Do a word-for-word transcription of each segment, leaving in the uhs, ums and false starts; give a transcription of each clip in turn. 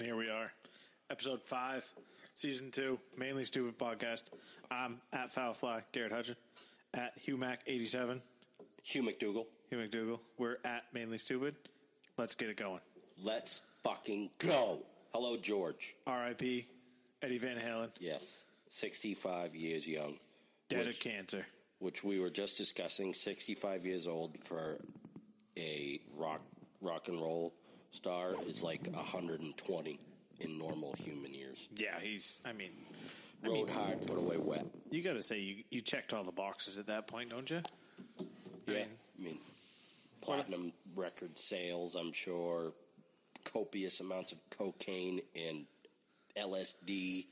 And here we are, episode five, season two, Mainly Stupid Podcast. I'm at Foul Fly, Garrett Hutchins, at Hugh Mac eighty-seven. Hugh McDougall. Hugh McDougall. We're at Mainly Stupid. Let's get it going. Let's fucking go. Hello, George. R I P Eddie Van Halen. Yes. sixty-five years young. Dead which, of cancer. Which we were just discussing. sixty-five years old for a rock rock and roll star is like one hundred twenty in normal human years. Yeah, he's, I mean... Rode I mean, hard, put away wet. You got to say, you, you checked all the boxes at that point, don't you? Yeah. I mean, I mean platinum what? record sales, I'm sure. Copious amounts of cocaine and L S D.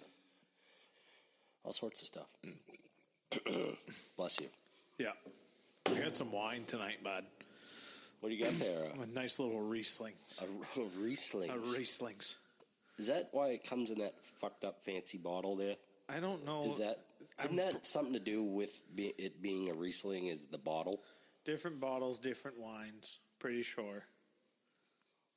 All sorts of stuff. Bless you. Yeah. We had some wine tonight, bud. What do you got there? A nice little Riesling. A, a Riesling. A Riesling. Is that why it comes in that fucked up fancy bottle there? I don't know. Is that, isn't that something to do with be, it being a Riesling is the bottle? Different bottles, different wines. Pretty sure.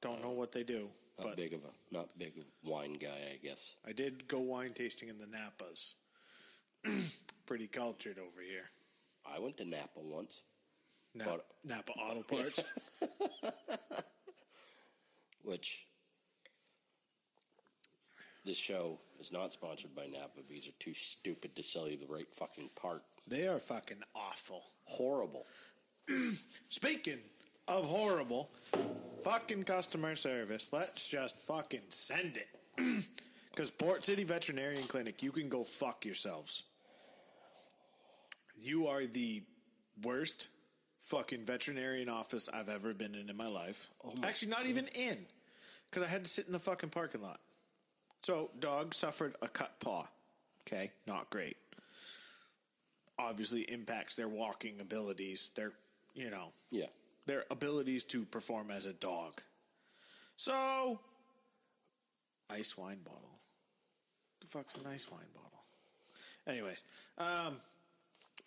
Don't uh, know what they do. Not but big of a not big of a wine guy, I guess. I did go wine tasting in the Napas. Pretty cultured over here. I went to Napa once. Na- but, Napa Auto Parts. Which, this show is not sponsored by Napa. These are too stupid to sell you the right fucking part. They are fucking awful. Horrible. Speaking of horrible, fucking customer service. Let's just fucking send it. Because Port City Veterinary Clinic, you can go fuck yourselves. You are the worst fucking veterinarian office I've ever been in in my life. Oh my Actually, not God. even in. Because I had to sit in the fucking parking lot. So, dog suffered a cut paw. Okay, not great. Obviously impacts their walking abilities. Their, you know. Yeah. Their abilities to perform as a dog. So, ice wine bottle. The fuck's an ice wine bottle? Anyways. Um,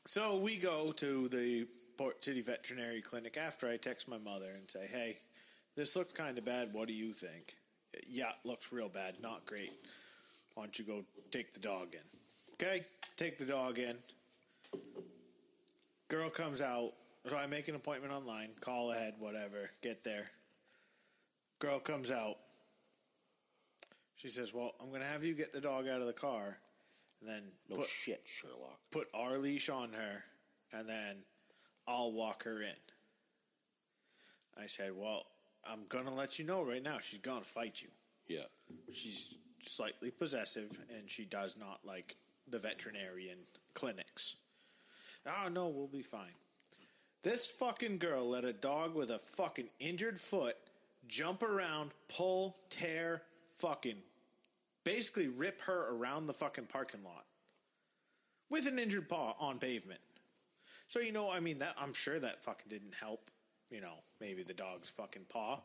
so, we go to the Port City Veterinary Clinic after I text my mother and say, hey, this looks kind of bad. What do you think? Yeah, it looks real bad. Not great. Why don't you go take the dog in? Okay, take the dog in. Girl comes out. So I make an appointment online. Call ahead, whatever. Get there. Girl comes out. She says, well, I'm going to have you get the dog out of the car. And then no put, shit, Sherlock. Put our leash on her. And then I'll walk her in. I said, well, I'm going to let you know right now. She's going to fight you. Yeah. She's slightly possessive, and she does not like the veterinarian clinics. Oh, no, we'll be fine. This fucking girl let a dog with a fucking injured foot jump around, pull, tear, fucking basically rip her around the fucking parking lot with an injured paw on pavement. So, you know, I mean, that I'm sure that fucking didn't help. You know, maybe the dog's fucking paw.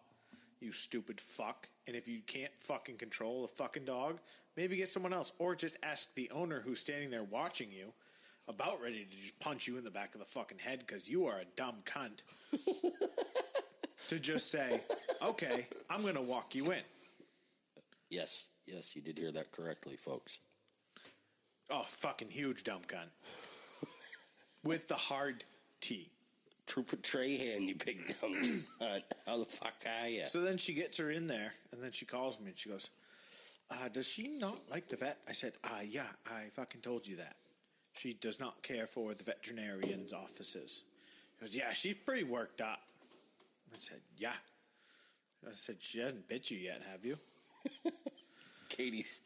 You stupid fuck. And if you can't fucking control the fucking dog, maybe get someone else. Or just ask the owner who's standing there watching you, about ready to just punch you in the back of the fucking head because you are a dumb cunt, to just say, okay, I'm going to walk you in. Yes. Yes, you did hear that correctly, folks. Oh, fucking huge dumb cunt. With the hard T. Trooper Trahan, you big dumb cunt. How the fuck are you? So then she gets her in there, and then she calls me, and she goes, uh, does she not like the vet? I said, uh, yeah, I fucking told you that. She does not care for the veterinarian's offices. She goes, yeah, she's pretty worked up. I said, yeah. I said, she hasn't bit you yet, have you? Katie's,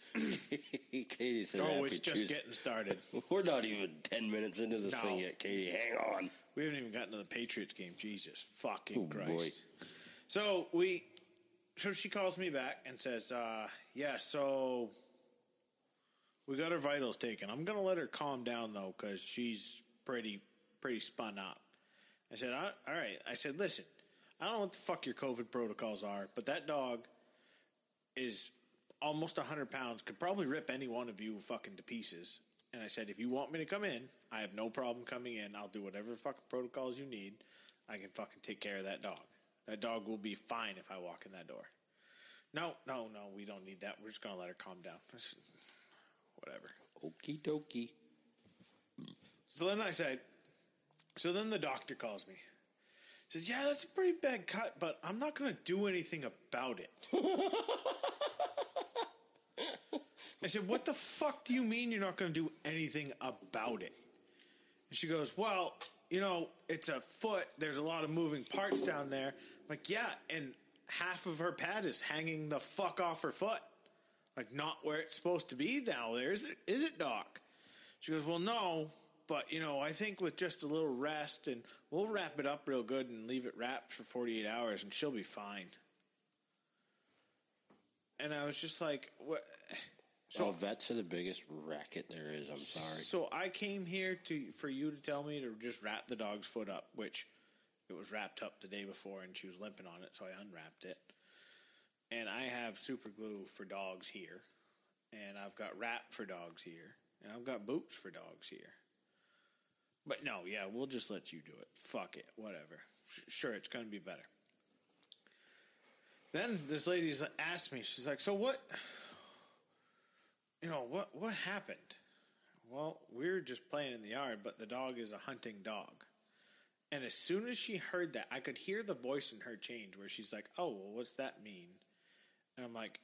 Katie's oh, it's just Tuesday. Getting started. We're not even ten minutes into this no. thing yet, Katie. Hang on. We haven't even gotten to the Patriots game. Jesus fucking oh, Christ. Boy. So we, so she calls me back and says, uh, yeah, so we got her vitals taken. I'm going to let her calm down, though, because she's pretty pretty spun up. I said, all right. I said, listen, I don't know what the fuck your COVID protocols are, but that dog is almost one hundred pounds, could probably rip any one of you fucking to pieces. And I said, if you want me to come in, I have no problem coming in. I'll do whatever fucking protocols you need. I can fucking take care of that dog. That dog will be fine if I walk in that door. No, no, no, we don't need that. We're just going to let her calm down. Whatever. Okie dokie. So then I said, so then the doctor calls me. She says, yeah, that's a pretty bad cut, but I'm not going to do anything about it. I said, what the fuck do you mean you're not going to do anything about it? And she goes, well, you know, it's a foot. There's a lot of moving parts down there. I'm like, yeah, and half of her pad is hanging the fuck off her foot. Like, not where it's supposed to be now. There is it, is it, Doc? She goes, well, no, but, you know, I think with just a little rest, and we'll wrap it up real good and leave it wrapped for forty-eight hours, and she'll be fine. And I was just like, what? So oh, vets are the biggest racket there is. I'm sorry. So I came here to for you to tell me to just wrap the dog's foot up, which it was wrapped up the day before, and she was limping on it, so I unwrapped it. And I have super glue for dogs here, and I've got wrap for dogs here, and I've got boots for dogs here. But no, yeah, we'll just let you do it. Fuck it, whatever. Sure, it's going to be better. Then this lady asked me, she's like, so what... You know, what what happened? Well, we were just playing in the yard, but the dog is a hunting dog. And as soon as she heard that, I could hear the voice in her change where she's like, oh, well, what's that mean? And I'm like,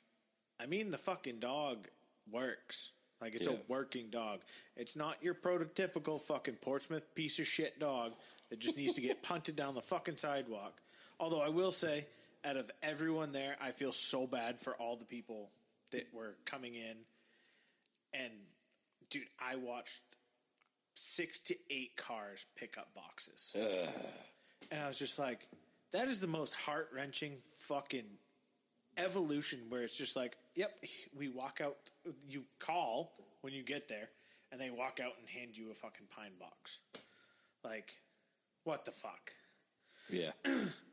I mean the fucking dog works. Like, it's yeah. a working dog. It's not your prototypical fucking Portsmouth piece of shit dog that just needs to get punted down the fucking sidewalk. Although I will say, out of everyone there, I feel so bad for all the people that were coming in. And, dude, I watched six to eight cars pick up boxes. Ugh. And I was just like, that is the most heart-wrenching fucking evolution where it's just like, yep, we walk out. You call when you get there, and they walk out and hand you a fucking pine box. Like, what the fuck? Yeah.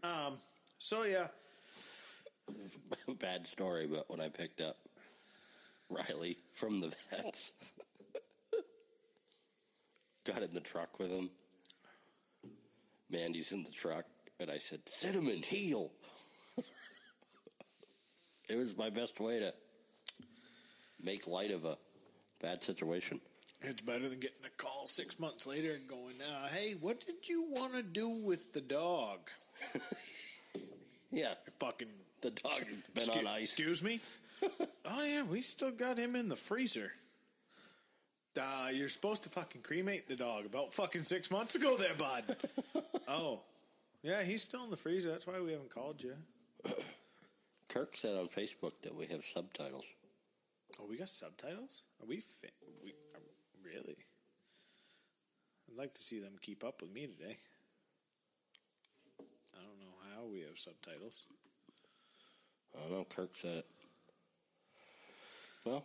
um. So, yeah. Bad story, but when I picked up Riley from the vets, got in the truck with him. Mandy's in the truck, and I said, sit him in heel. It was my best way to make light of a bad situation. It's better than getting a call six months later and going, uh, hey, what did you want to do with the dog? Yeah. Fucking the dog has been excuse, on ice. Excuse me? Oh, yeah, we still got him in the freezer. Uh, you're supposed to fucking cremate the dog about fucking six months ago there, bud. Oh. Yeah, he's still in the freezer. That's why we haven't called you. Kirk said on Facebook that we have subtitles. Oh, we got subtitles? Are we... Fa- we are, really? I'd like to see them keep up with me today. I don't know how we have subtitles. I don't know. Kirk said it. Well,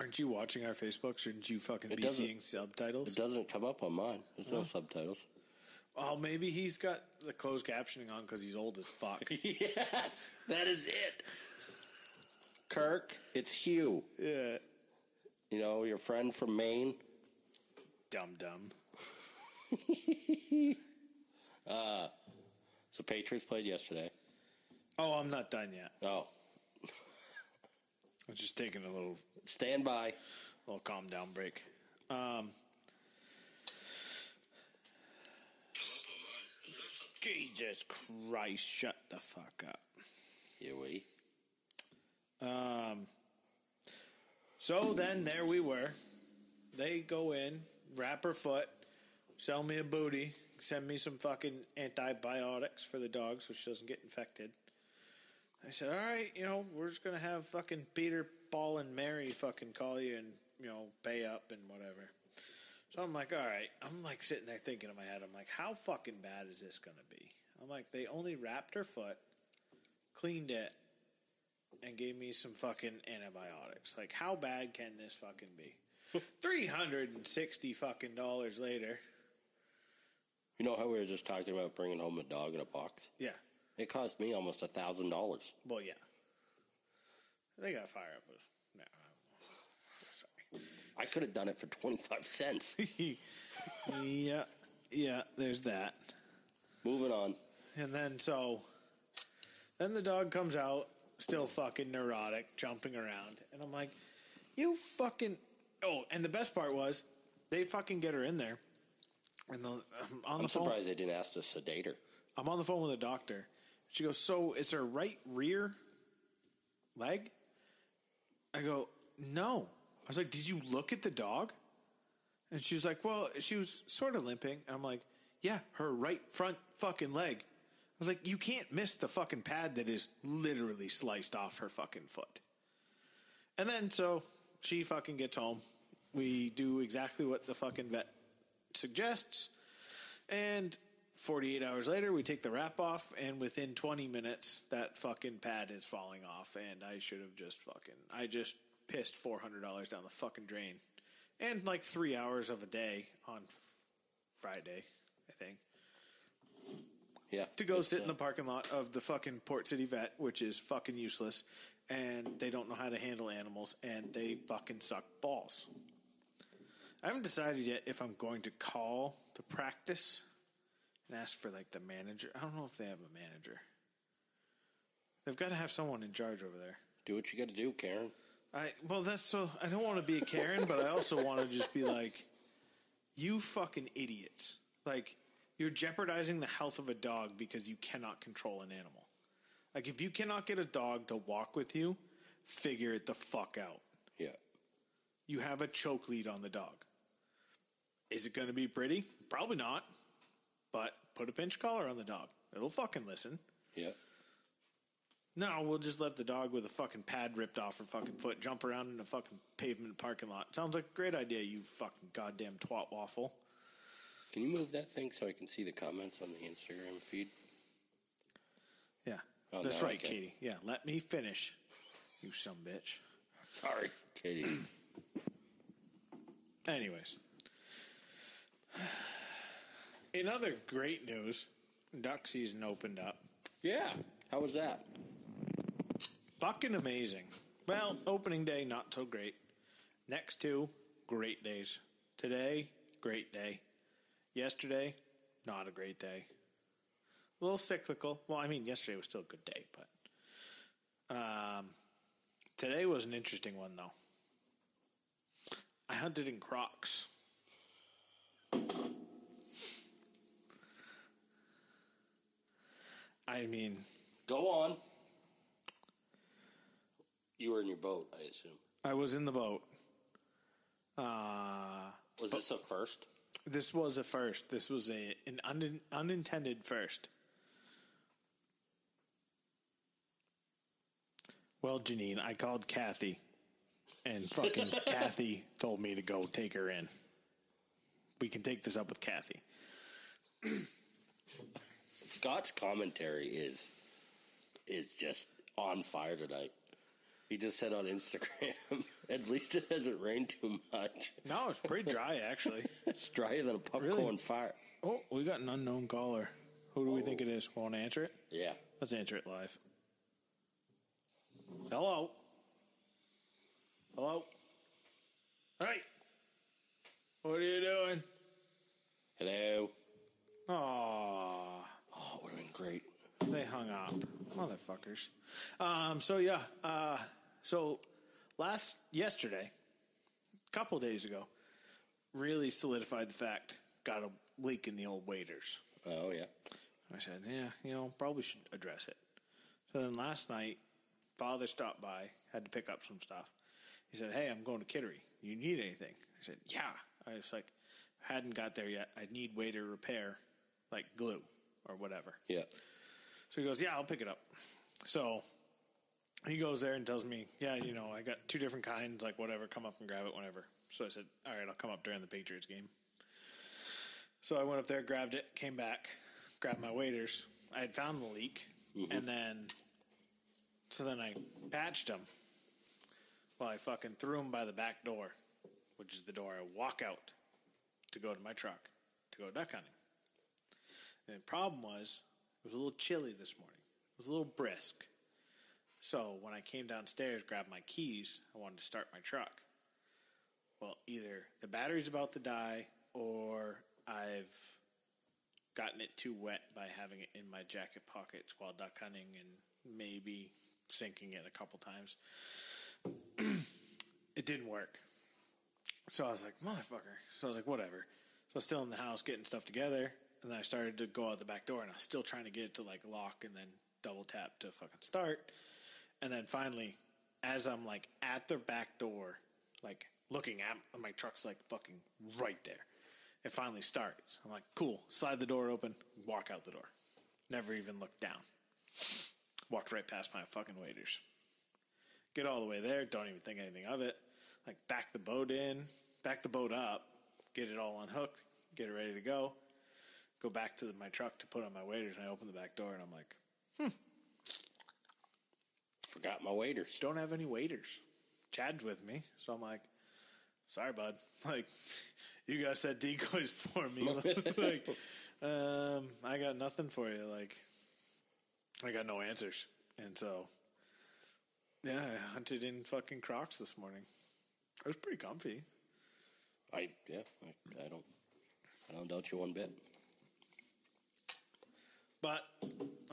aren't you watching our Facebook? Shouldn't you fucking be seeing subtitles? It doesn't come up on mine. There's no, no subtitles. Oh, maybe he's got the closed captioning on because he's old as fuck. Yes, that is it. Kirk, it's Hugh. Yeah. You know, your friend from Maine. Dumb, dumb. uh, so Patriots played yesterday. Oh, I'm not done yet. Oh. I'm just taking a little standby, little calm down break. Um, Jesus Christ! Shut the fuck up. Here we. Um. So then there we were. They go in, wrap her foot, sell me a booty, send me some fucking antibiotics for the dog so she doesn't get infected. I said, all right, you know, we're just going to have fucking Peter, Paul, and Mary fucking call you and, you know, pay up and whatever. So I'm like, all right. I'm like sitting there thinking in my head, I'm like, how fucking bad is this going to be? I'm like, they only wrapped her foot, cleaned it, and gave me some fucking antibiotics. Like, how bad can this fucking be? three hundred sixty dollars fucking dollars later. You know how we were just talking about bringing home a dog in a box? Yeah. It cost me almost a thousand dollars. Well, yeah, they got fire up. With, no, sorry, I could have done it for twenty-five cents. yeah, yeah. There's that. Moving on. And then so, then the dog comes out, still fucking neurotic, jumping around. And I'm like, you fucking... Oh, and the best part was, they fucking get her in there. And the, I'm, on I'm the surprised phone. They didn't ask to sedate her. I'm on the phone with a doctor. She goes, so is her right rear leg? I go, no. I was like, did you look at the dog? And she was like, well, she was sort of limping. And I'm like, yeah, her right front fucking leg. I was like, you can't miss the fucking pad that is literally sliced off her fucking foot. And then so she fucking gets home. We do exactly what the fucking vet suggests. And forty-eight hours later, we take the wrap off. And within twenty minutes, that fucking pad is falling off. And I should have just fucking, I just pissed four hundred dollars down the fucking drain. And like three hours of a day on Friday, I think. Yeah. To go sit uh, in the parking lot of the fucking Port City Vet, which is fucking useless. And they don't know how to handle animals. And they fucking suck balls. I haven't decided yet if I'm going to call the practice and ask for like the manager. I don't know if they have a manager. They've got to have someone in charge over there. Do what you got to do, Karen. I, well, that's so... I don't want to be a Karen, but I also want to just be like, you fucking idiots. Like, you're jeopardizing the health of a dog because you cannot control an animal. Like, if you cannot get a dog to walk with you, figure it the fuck out. Yeah. You have a choke lead on the dog. Is it going to be pretty? Probably not. But put a pinch collar on the dog. It'll fucking listen. Yeah. No, we'll just let the dog with a fucking pad ripped off her fucking foot jump around in a fucking pavement parking lot. Sounds like a great idea, you fucking goddamn twat waffle. Can you move that thing so I can see the comments on the Instagram feed? Yeah. Oh, that's no, right, okay. Katie. Yeah, let me finish, you sumbitch. Sorry, Katie. Anyways. In other great news, duck season opened up. Yeah. How was that? Fucking amazing. Well, opening day, not so great. Next two, great days. Today, great day. Yesterday, not a great day. A little cyclical. Well, I mean, yesterday was still a good day, but um, today was an interesting one, though. I hunted in Crocs. I mean... Go on. You were in your boat, I assume. I was in the boat. Uh, was this a first? This was a first. This was a an un- unintended first. Well, Janine, I called Kathy, and fucking Kathy told me to go take her in. We can take this up with Kathy. Scott's commentary is... is just on fire tonight. He just said on Instagram, at least it hasn't rained too much. No, it's pretty dry, actually. It's drier than a popcorn really? fire. Oh, we got an unknown caller. Who do oh. we think it is? Want to answer it? Yeah. Let's answer it live. Hello? Hello? Hey! What are you doing? Hello? Aww. Oh, it would have been great. They hung up. Motherfuckers. Um, so, yeah. Uh, so, last yesterday, a couple days ago, really solidified the fact, got a leak in the old waders. Oh, yeah. I said, yeah, you know, probably should address it. So then last night, father stopped by, had to pick up some stuff. He said, hey, I'm going to Kittery. You need anything? I said, yeah. I was like, hadn't got there yet. I need wader repair, like glue or whatever. Yeah. So he goes, yeah, I'll pick it up. So he goes there and tells me, yeah, you know, I got two different kinds, like whatever, come up and grab it whenever. So I said, all right, I'll come up during the Patriots game. So I went up there, grabbed it, came back, grabbed my waders. I had found the leak, mm-hmm. and then, so then I patched them. Well, I fucking threw them by the back door, which is the door I walk out to go to my truck to go duck hunting. And the problem was, it was a little chilly this morning. It was a little brisk. So when I came downstairs, grabbed my keys, I wanted to start my truck. Well, either the battery's about to die or I've gotten it too wet by having it in my jacket pockets while duck hunting and maybe sinking it a couple times. It didn't work. So I was like, motherfucker. So I was like, whatever. So I was still in the house getting stuff together, and then I started to go out the back door, and I was still trying to get it to, like, lock and then double tap to fucking start. And then finally, as I'm, like, at the back door, like, looking at and my truck's, like, fucking right there. It finally starts. I'm like, cool. Slide the door open, walk out the door. Never even looked down. Walked right past my fucking waiters. Get all the way there, don't even think anything of it. Like, back the boat in, back the boat up, get it all unhooked, get it ready to go. Go back to the, my truck to put on my waders, and I open the back door, and I'm like, hmm. Forgot my waders. Don't have any waders. Chad's with me, so I'm like, sorry, bud. Like, you guys said decoys for me. Like, um, I got nothing for you. Like, I got no answers. And so, yeah, I hunted in fucking Crocs this morning. It was pretty comfy. I yeah, I, I don't, I don't doubt you one bit. But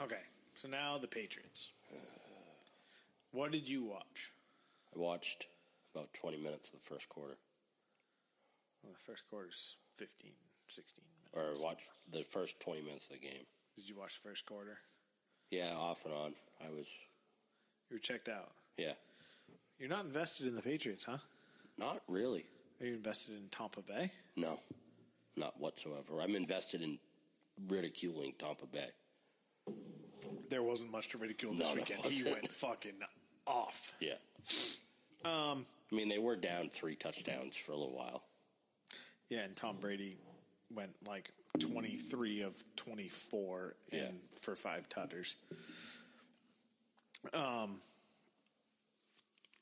okay, so now the Patriots. What did you watch? I watched about twenty minutes of the first quarter. Well, the first quarter's fifteen, sixteen minutes. Or watched the first twenty minutes of the game. Did you watch the first quarter? Yeah, off and on. I was. You were checked out. Yeah. You're not invested in the Patriots, huh? Not really. Are you invested in Tampa Bay? No, not whatsoever. I'm invested in ridiculing Tampa Bay. There wasn't much to ridicule this no, weekend. He went fucking off. Yeah. Um, I mean, they were down three touchdowns for a little while. Yeah, and Tom Brady went like twenty-three of twenty-four yeah. in for five tutters. Um.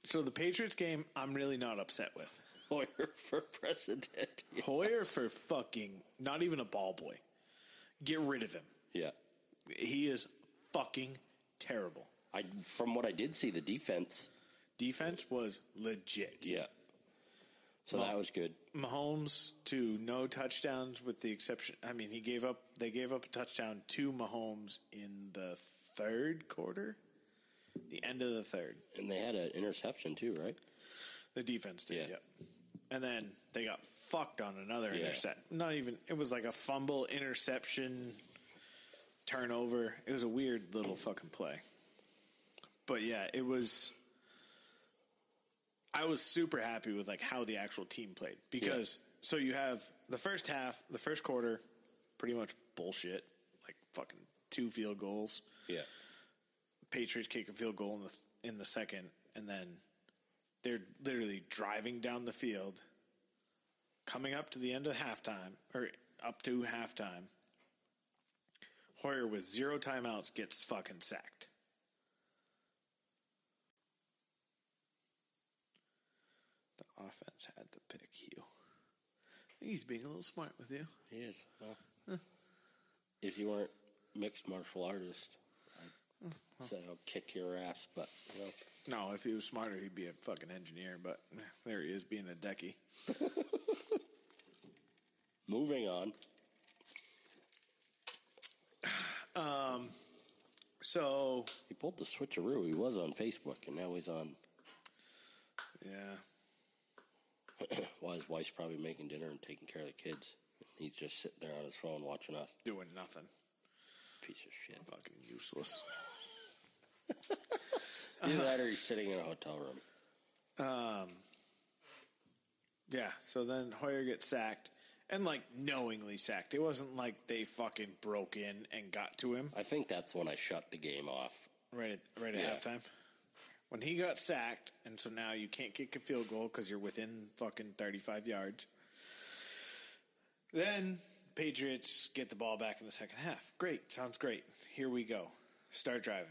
So the Patriots game, I'm really not upset with. Hoyer for president. Yeah. Hoyer for fucking, not even a ball boy. Get rid of him. Yeah. He is fucking terrible. I From what I did see, the defense. Defense was legit. Yeah. So Mah- that was good. Mahomes to no touchdowns with the exception. I mean, he gave up. They gave up a touchdown to Mahomes in the third quarter. The end of the third. And they had an interception too, right? The defense did, yeah. yeah. And then they got fucked on another yeah. intercept. Not even, it was like a fumble, interception, turnover. It was a weird little fucking play. But yeah, it was, I was super happy with like how the actual team played. Because, yeah. so you have the first half, the first quarter, pretty much bullshit. Like fucking two field goals. Yeah. Patriots kick a field goal in the in the second, and then they're literally driving down the field, coming up to the end of halftime, or up to halftime. Hoyer with zero timeouts gets fucking sacked. The offense had to pick Hugh. He's being a little smart with you. He is. Well, huh. If you weren't mixed martial artist, so he'll kick your ass, but you know. No, if he was smarter, he'd be a fucking engineer. But there he is, being a decky. Moving on. Um, so he pulled the switcheroo. He was on Facebook, and now he's on. Yeah. Well, his wife's probably making dinner and taking care of the kids. He's just sitting there on his phone watching us, doing nothing. Piece of shit. Fucking useless. Either that or he's sitting in a hotel room. Um. Yeah, so then Hoyer gets sacked. And, like, knowingly sacked. It wasn't like they fucking broke in and got to him. I think that's when I shut the game off. Right at, right at yeah. halftime? When he got sacked, and so now you can't kick a field goal because you're within fucking thirty-five yards. Then Patriots get the ball back in the second half. Great. Sounds great. Here we go. Start driving.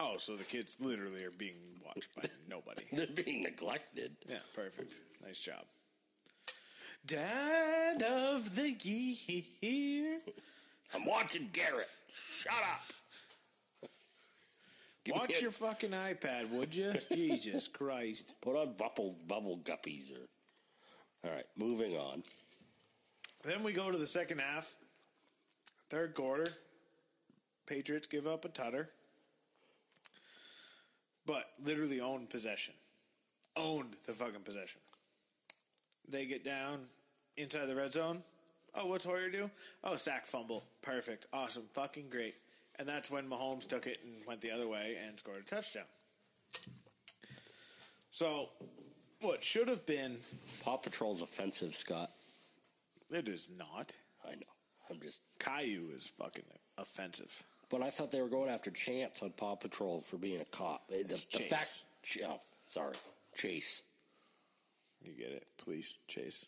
Oh, so the kids literally are being watched by nobody. They're being neglected. Yeah, perfect. Nice job. Dad of the year. I'm watching Garrett. Shut up. Give Watch a, your fucking iPad, would you? Jesus Christ. Put on bubble, bubble guppies. Or... All right, moving on. Then we go to the second half. Third quarter, Patriots give up a tutter, but literally owned possession. Owned the fucking possession. They get down inside the red zone. Oh, what's Hoyer do? Oh, sack fumble. Perfect. Awesome. Fucking great. And that's when Mahomes took it and went the other way and scored a touchdown. So, what should have been... Paw Patrol's offensive, Scott. It is not. I know. I'm just... Caillou is fucking offensive. But I thought they were going after Chance on Paw Patrol for being a cop. The, the Chase. Fact, oh, sorry. Chase. You get it. Police chase.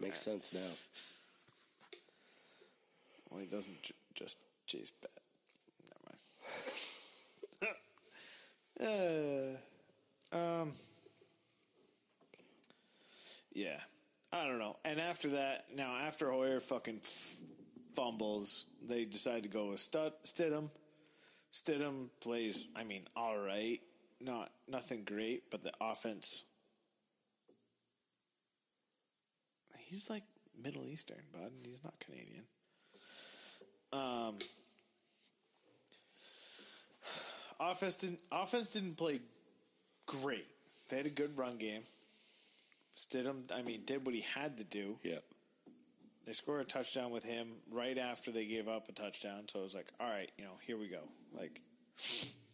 Makes sense now. Well, he doesn't j- just chase bat. Never mind. uh, um, yeah, I don't know. And after that, now after Hoyer fucking f- fumbles, they decide to go with Stud- Stidham. Stidham plays, I mean, all right, not nothing great, but the offense. He's like Middle Eastern, bud. He's not Canadian. Um, offense didn't offense didn't play great. They had a good run game. Stidham, I mean, did what he had to do. Yep. They scored a touchdown with him right after they gave up a touchdown. So it was like, all right, you know, here we go. Like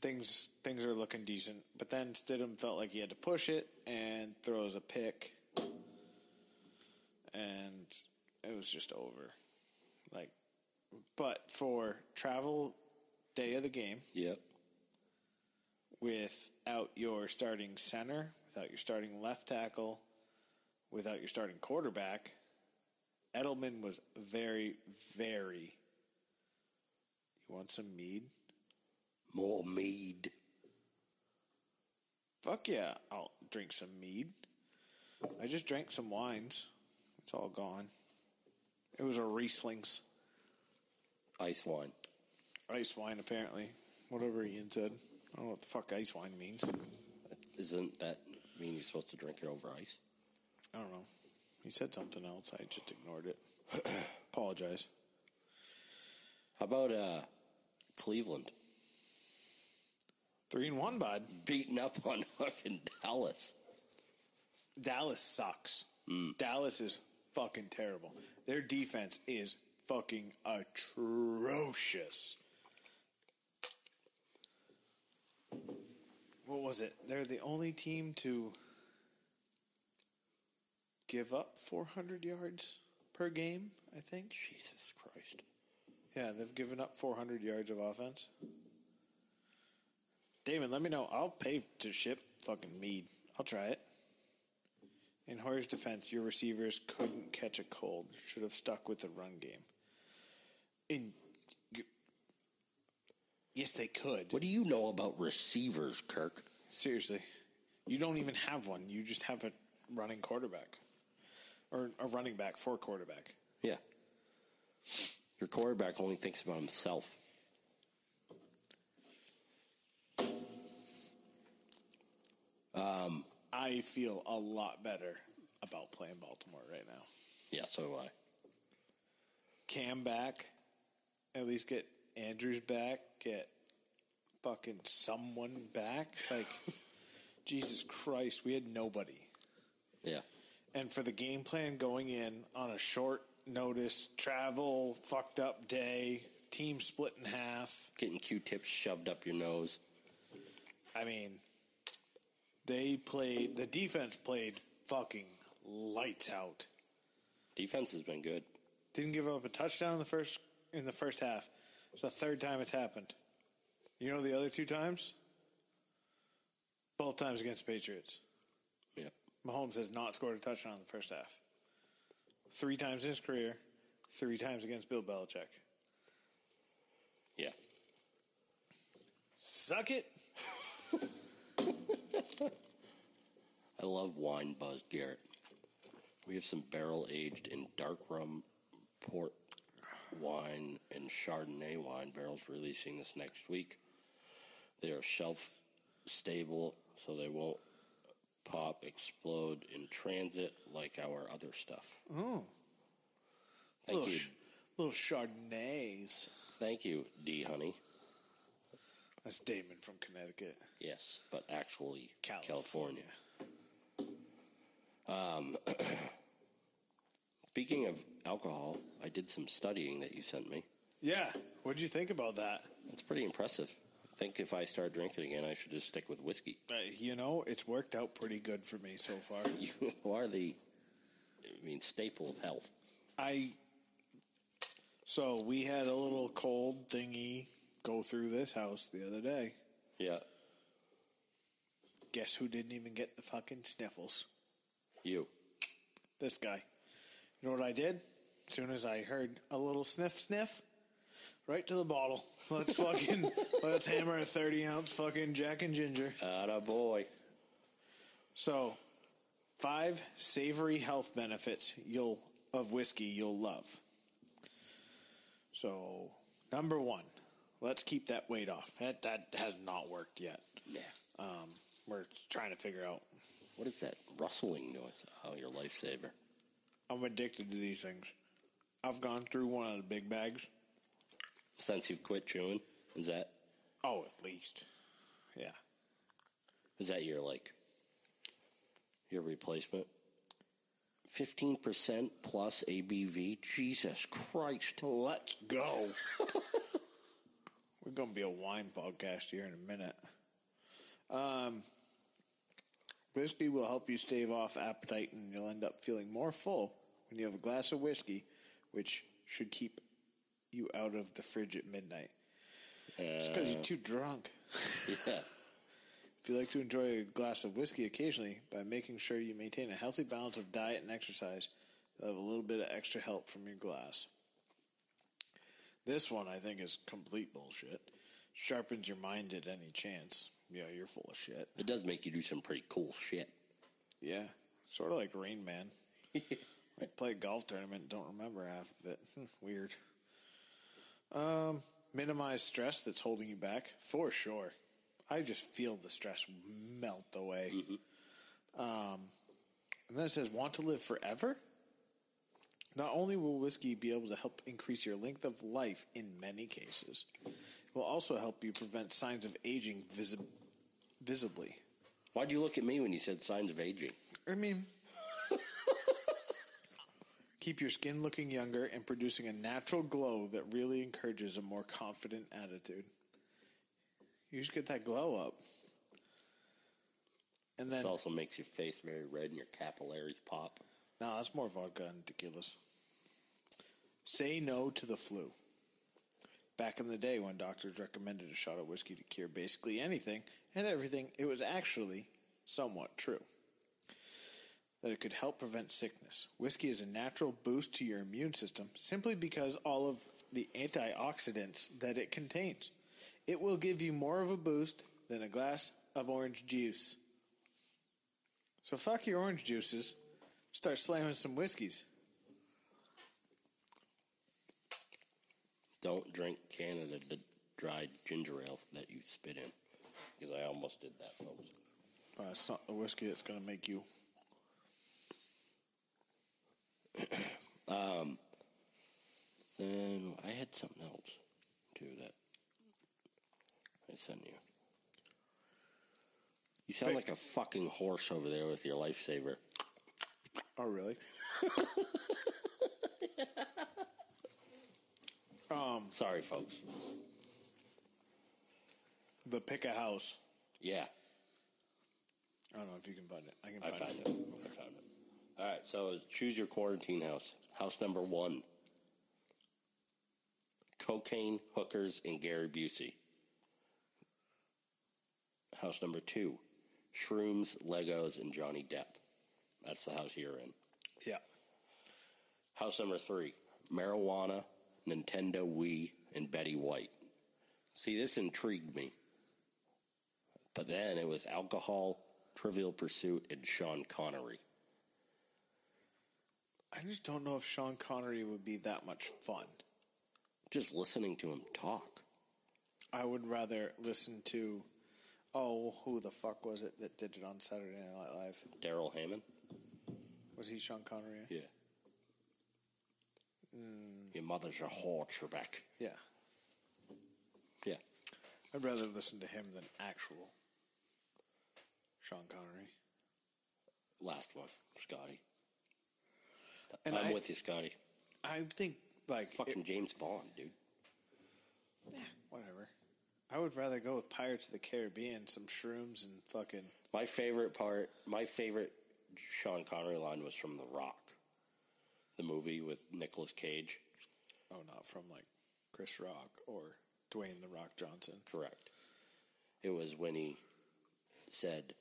things things are looking decent. But then Stidham felt like he had to push it and throws a pick. And it was just over. Like, but for travel day of the game, yep. Without your starting center, without your starting left tackle, without your starting quarterback, Edelman was very, very. You want some mead? More mead. Fuck yeah, I'll drink some mead. I just drank some wines. It's all gone. It was a Riesling's. Ice wine. Ice wine, apparently. Whatever Ian said. I don't know what the fuck ice wine means. Doesn't that mean you're supposed to drink it over ice? I don't know. He said something else. I just ignored it. Apologize. How about uh, Cleveland? Three and one, bud. Beating up on fucking Dallas. Dallas sucks. Mm. Dallas is fucking terrible. Their defense is fucking atrocious. What was it? They're the only team to give up four hundred yards per game, I think. Jesus Christ. Yeah, they've given up four hundred yards of offense. Damon, let me know. I'll pay to ship fucking mead. I'll try it. In Hoyer's defense, your receivers couldn't catch a cold. Should have stuck with the run game. In yes, they could. What do you know about receivers, Kirk? Seriously. You don't even have one. You just have a running quarterback. Or a running back for quarterback. Yeah. Your quarterback only thinks about himself. Um... I feel a lot better about playing Baltimore right now. Yeah, so do I. Cam back. At least get Andrews back. Get fucking someone back. Like, Jesus Christ, we had nobody. Yeah. And for the game plan going in on a short notice, travel, fucked up day, team split in half. Getting Q-tips shoved up your nose. I mean... They played, the defense played fucking lights out. Defense has been good. Didn't give up a touchdown in the first in the first half. It's the third time it's happened. You know the other two times? Both times against the Patriots. Yeah. Mahomes has not scored a touchdown in the first half. Three times in his career, three times against Bill Belichick. Yeah. Suck it! I love wine buzz, Garrett. We have some barrel-aged in dark rum, port wine, and Chardonnay wine barrels releasing this next week. They are shelf-stable, so they won't pop, explode in transit like our other stuff. Oh. Thank little you. Sh- Little Chardonnays. Thank you, D. Honey. That's Damon from Connecticut. Yes, but actually California. California. Um, speaking of alcohol, I did some studying that you sent me. Yeah, what did you think about that? That's pretty impressive. I think if I start drinking again, I should just stick with whiskey. Uh, you know, it's worked out pretty good for me so far. You are the, I mean, staple of health. I... So we had a little cold thingy go through this house the other day. Yeah. Guess who didn't even get the fucking sniffles? You. This guy. You know what I did? As soon as I heard a little sniff sniff, right to the bottle. Let's fucking, let's hammer a thirty ounce fucking Jack and Ginger. Atta boy. So, five savory health benefits you'll of whiskey you'll love. So, number one, let's keep that weight off. That, that has not worked yet. Yeah. Um, we're trying to figure out. What is that rustling noise? Oh, your lifesaver. I'm addicted to these things. I've gone through one of the big bags. Since you've quit chewing? Is that? Oh, at least. Yeah. Is that your, like, your replacement? fifteen percent plus A B V. Jesus Christ. Let's go. We're going to be a wine podcast here in a minute. Um, whiskey will help you stave off appetite, and you'll end up feeling more full when you have a glass of whiskey, which should keep you out of the fridge at midnight. Uh, it's because you're too drunk. Yeah. If you like to enjoy a glass of whiskey occasionally by making sure you maintain a healthy balance of diet and exercise, you'll have a little bit of extra help from your glass. This one, I think, is complete bullshit. Sharpens your mind at any chance. Yeah, you're full of shit. It does make you do some pretty cool shit. Yeah, sort of like Rain Man. Like play a golf tournament and don't remember half of it. Weird. Um, minimize stress that's holding you back, for sure. I just feel the stress melt away. Mm-hmm. Um, and then it says, want to live forever? Not only will whiskey be able to help increase your length of life in many cases, it will also help you prevent signs of aging visi- visibly. Why'd you look at me when you said signs of aging? I mean, keep your skin looking younger and producing a natural glow that really encourages a more confident attitude. You just get that glow up. And then, this also makes your face very red and your capillaries pop. No, nah, that's more vodka and tequilas. Say no to the flu. Back in the day when doctors recommended a shot of whiskey to cure basically anything and everything, it was actually somewhat true. That it could help prevent sickness. Whiskey is a natural boost to your immune system simply because all of the antioxidants that it contains. It will give you more of a boost than a glass of orange juice. So fuck your orange juices. Start slamming some whiskeys. Don't drink Canada d- dried ginger ale that you spit in. Because I almost did that, folks. Uh, it's not the whiskey that's going to make you. um, then I had something else, too, that I sent you. You sound Pick. like a fucking horse over there with your lifesaver. Oh, really? um, Sorry, folks. The pick a house. Yeah. I don't know if you can find it. I can find I found it. it. I found it. All right, so it's choose your quarantine house. House number one. Cocaine, hookers, and Gary Busey. House number two, shrooms, Legos, and Johnny Depp. That's the house you're in. Yeah. House number three, marijuana, Nintendo Wii, and Betty White. See, this intrigued me. But then it was alcohol, Trivial Pursuit, and Sean Connery. I just don't know if Sean Connery would be that much fun. Just listening to him talk. I would rather listen to... Oh, who the fuck was it that did it on Saturday Night Live? Daryl Hammond. Was he Sean Connery? Yeah. Mm, Your mother's a whore, Trebek. Yeah. Yeah. I'd rather listen to him than actual Sean Connery. Last one, Scotty. And I'm I, with you, Scotty. I think, like... Fucking it, James Bond, dude. Yeah, whatever. I would rather go with Pirates of the Caribbean, some shrooms and fucking... My favorite part, my favorite Sean Connery line was from The Rock. The movie with Nicolas Cage. Oh, not from, like, Chris Rock or Dwayne The Rock Johnson. Correct. It was when he said...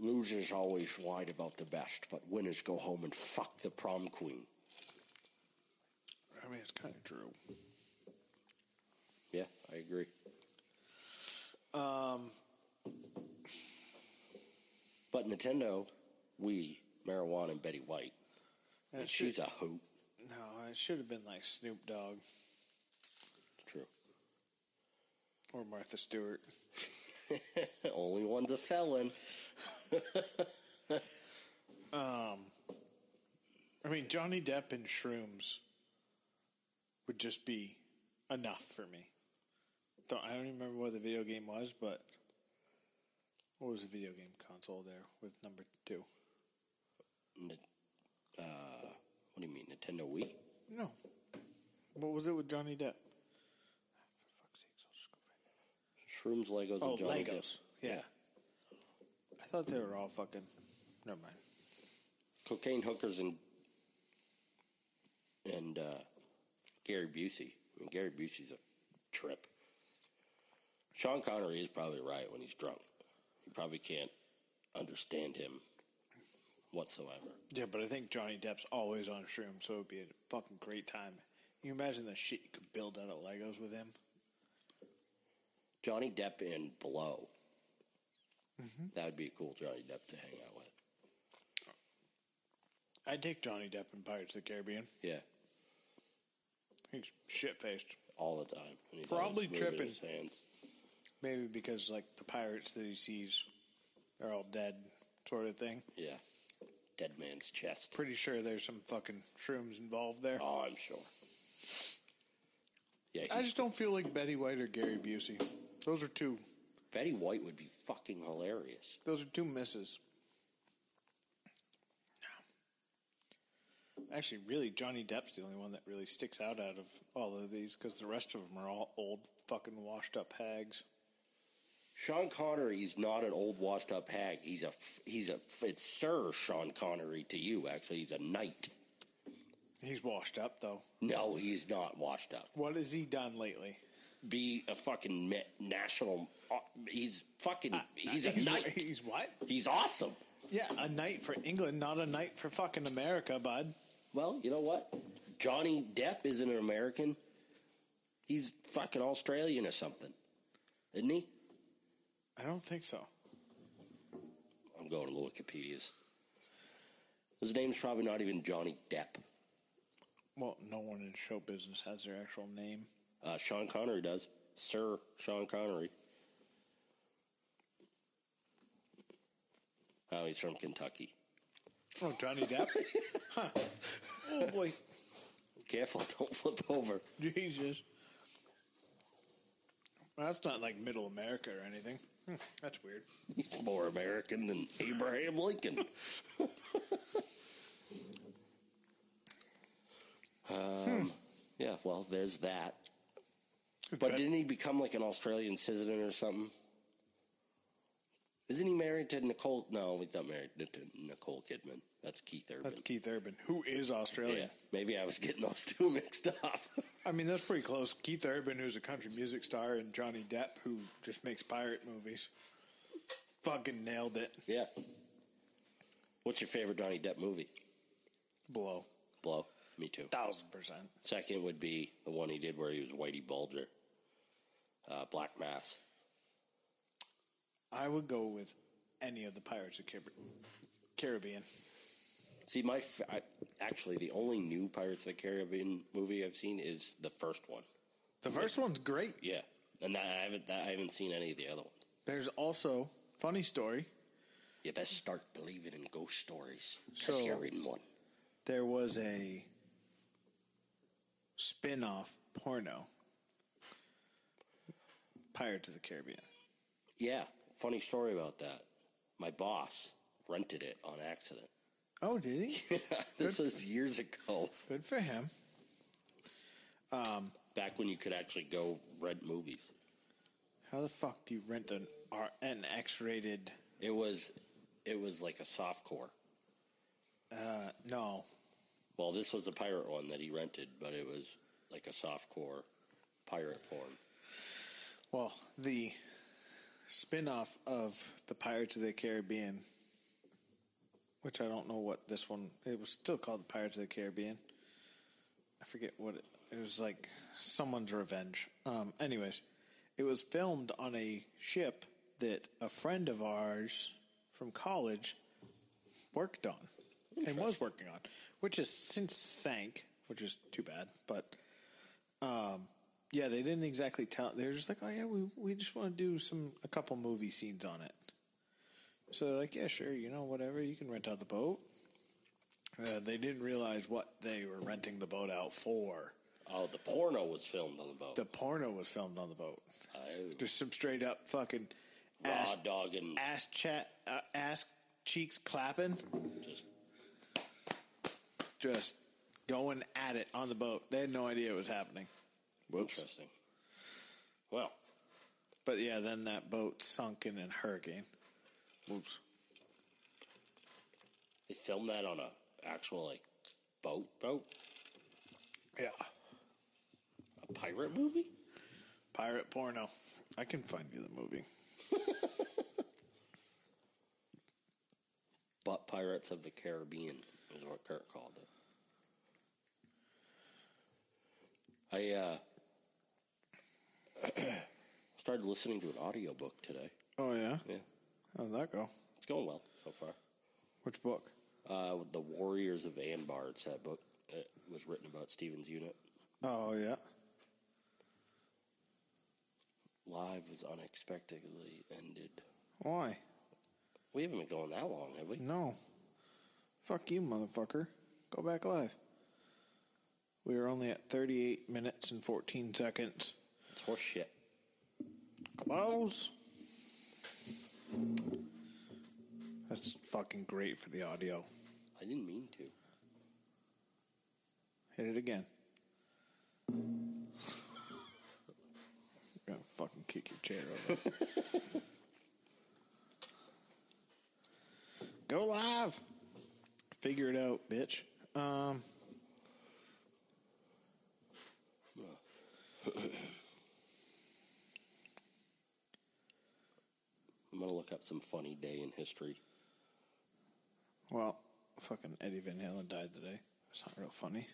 Losers always lied about the best, but winners go home and fuck the prom queen. I mean, it's kind of true. Yeah, I agree. Um, But Nintendo, we, Marijuana and Betty White. And she's a hoot. No, it should have been like Snoop Dogg. It's true. Or Martha Stewart. Only one's a felon. um, I mean, Johnny Depp and shrooms would just be enough for me. Don't, I don't even remember what the video game was, but what was the video game console there with number two? Uh, what do you mean, Nintendo Wii? No. What was it with Johnny Depp? For fuck's sake, I'll just go find it. Shrooms, Legos, oh, and Johnny Legos. Depp. Yeah. yeah. I thought they were all fucking... Never mind. Cocaine hookers and... And, uh... Gary Busey. I mean, Gary Busey's a trip. Sean Connery is probably right when he's drunk. You probably can't understand him whatsoever. Yeah, but I think Johnny Depp's always on shrooms, so it would be a fucking great time. Can you imagine the shit you could build out of Legos with him? Johnny Depp and Blow. Mm-hmm. That would be a cool Johnny Depp to hang out with. I'd take Johnny Depp in Pirates of the Caribbean. Yeah. He's shit-faced. All the time. And probably tripping. His hands. Maybe because, like, the pirates that he sees are all dead, sort of thing. Yeah. Dead man's chest. Pretty sure there's some fucking shrooms involved there. Oh, I'm sure. Yeah. I just don't feel like Betty White or Gary Busey. Those are two... Betty White would be fucking hilarious. Those are two misses. Actually, really, Johnny Depp's the only one that really sticks out out of all of these because the rest of them are all old fucking washed-up hags. Sean Connery's not an old washed-up hag. He's a he's a it's Sir Sean Connery to you. Actually, he's a knight. He's washed up though. No, he's not washed up. What has he done lately? Be a fucking national. He's fucking. Uh, he's, he's a knight. He's what? He's awesome. Yeah, a knight for England, not a knight for fucking America, bud. Well, you know what? Johnny Depp isn't an American. He's fucking Australian or something, isn't he? I don't think so. I'm going to the Wikipedia's. His name's probably not even Johnny Depp. Well, no one in show business has their actual name. Uh, Sean Connery does. Sir Sean Connery. Oh, he's from Kentucky. Oh, Johnny Depp? Huh. Oh, boy. Careful, don't flip over. Jesus. Well, that's not like middle America or anything. Hmm, that's weird. He's more American than Abraham Lincoln. um, hmm. Yeah, well, there's that. But didn't he become like an Australian citizen or something? Isn't he married to Nicole? No, he's not married to Nicole Kidman. That's Keith Urban. That's Keith Urban, who is Australian. Yeah, maybe I was getting those two mixed up. I mean, that's pretty close. Keith Urban, who's a country music star, and Johnny Depp, who just makes pirate movies. Fucking nailed it. Yeah. What's your favorite Johnny Depp movie? Blow. Blow. Me too. Thousand percent. Second would be the one he did where he was Whitey Bulger. Uh, Black Mass. I would go with any of the Pirates of the Caribbean. See, my fa- I, actually, the only new Pirates of the Caribbean movie I've seen is the first one. The first one's great. Yeah, and that, I haven't that, I haven't seen any of the other ones. There's also funny story. You best start believing in ghost stories because so, you're in one. There was a spin-off porno, Pirates of the Caribbean. Yeah, funny story about that. My boss rented it on accident. Oh, did he? Yeah, this Good. was years ago. Good for him. Um, Back when you could actually go rent movies. How the fuck do you rent an R- an X-rated? It was, it was like a softcore. Uh, no. Well, this was a pirate one that he rented, but it was like a softcore pirate porn. Well, the spin-off of the Pirates of the Caribbean, which I don't know what this one, it was still called the Pirates of the Caribbean. I forget what it, it was like someone's revenge. Um, anyways, it was filmed on a ship that a friend of ours from college worked on. And was working on, which has since sank, which is too bad. But, um, yeah, they didn't exactly tell. They were just like, oh, yeah, we we just want to do some a couple movie scenes on it. So they're like, yeah, sure, you know, whatever. You can rent out the boat. Uh, they didn't realize what they were renting the boat out for. Oh, the porno was filmed on the boat. The porno was filmed on the boat. Oh. Just some straight up fucking raw ass, dog and ass, chat, uh, ass cheeks clapping. Just Just going at it on the boat. They had no idea it was happening. Whoops. Interesting. Well. But, yeah, then that boat sunk in a hurricane. Whoops. They filmed that on a actual, like, boat boat? Yeah. A pirate movie? Pirate porno. I can find you the movie. But Pirates of the Caribbean is what Kurt called it. I uh, started listening to an audiobook today. Oh, yeah? Yeah. How did that go? It's going well so far. Which book? Uh, The Warriors of Anbar. It's that book. It was written about Stephen's unit. Oh, yeah. Live was unexpectedly ended. Why? We haven't been going that long, have we? No. Fuck you, motherfucker. Go back live. We are only at thirty-eight minutes and fourteen seconds. It's horse shit. Close. That's fucking great for the audio. I didn't mean to. Hit it again. I'm gonna fucking kick your chair over. Go live. Figure it out, bitch. Um, I'm going to look up some funny day in history. Well, fucking Eddie Van Halen died today. It's not real funny.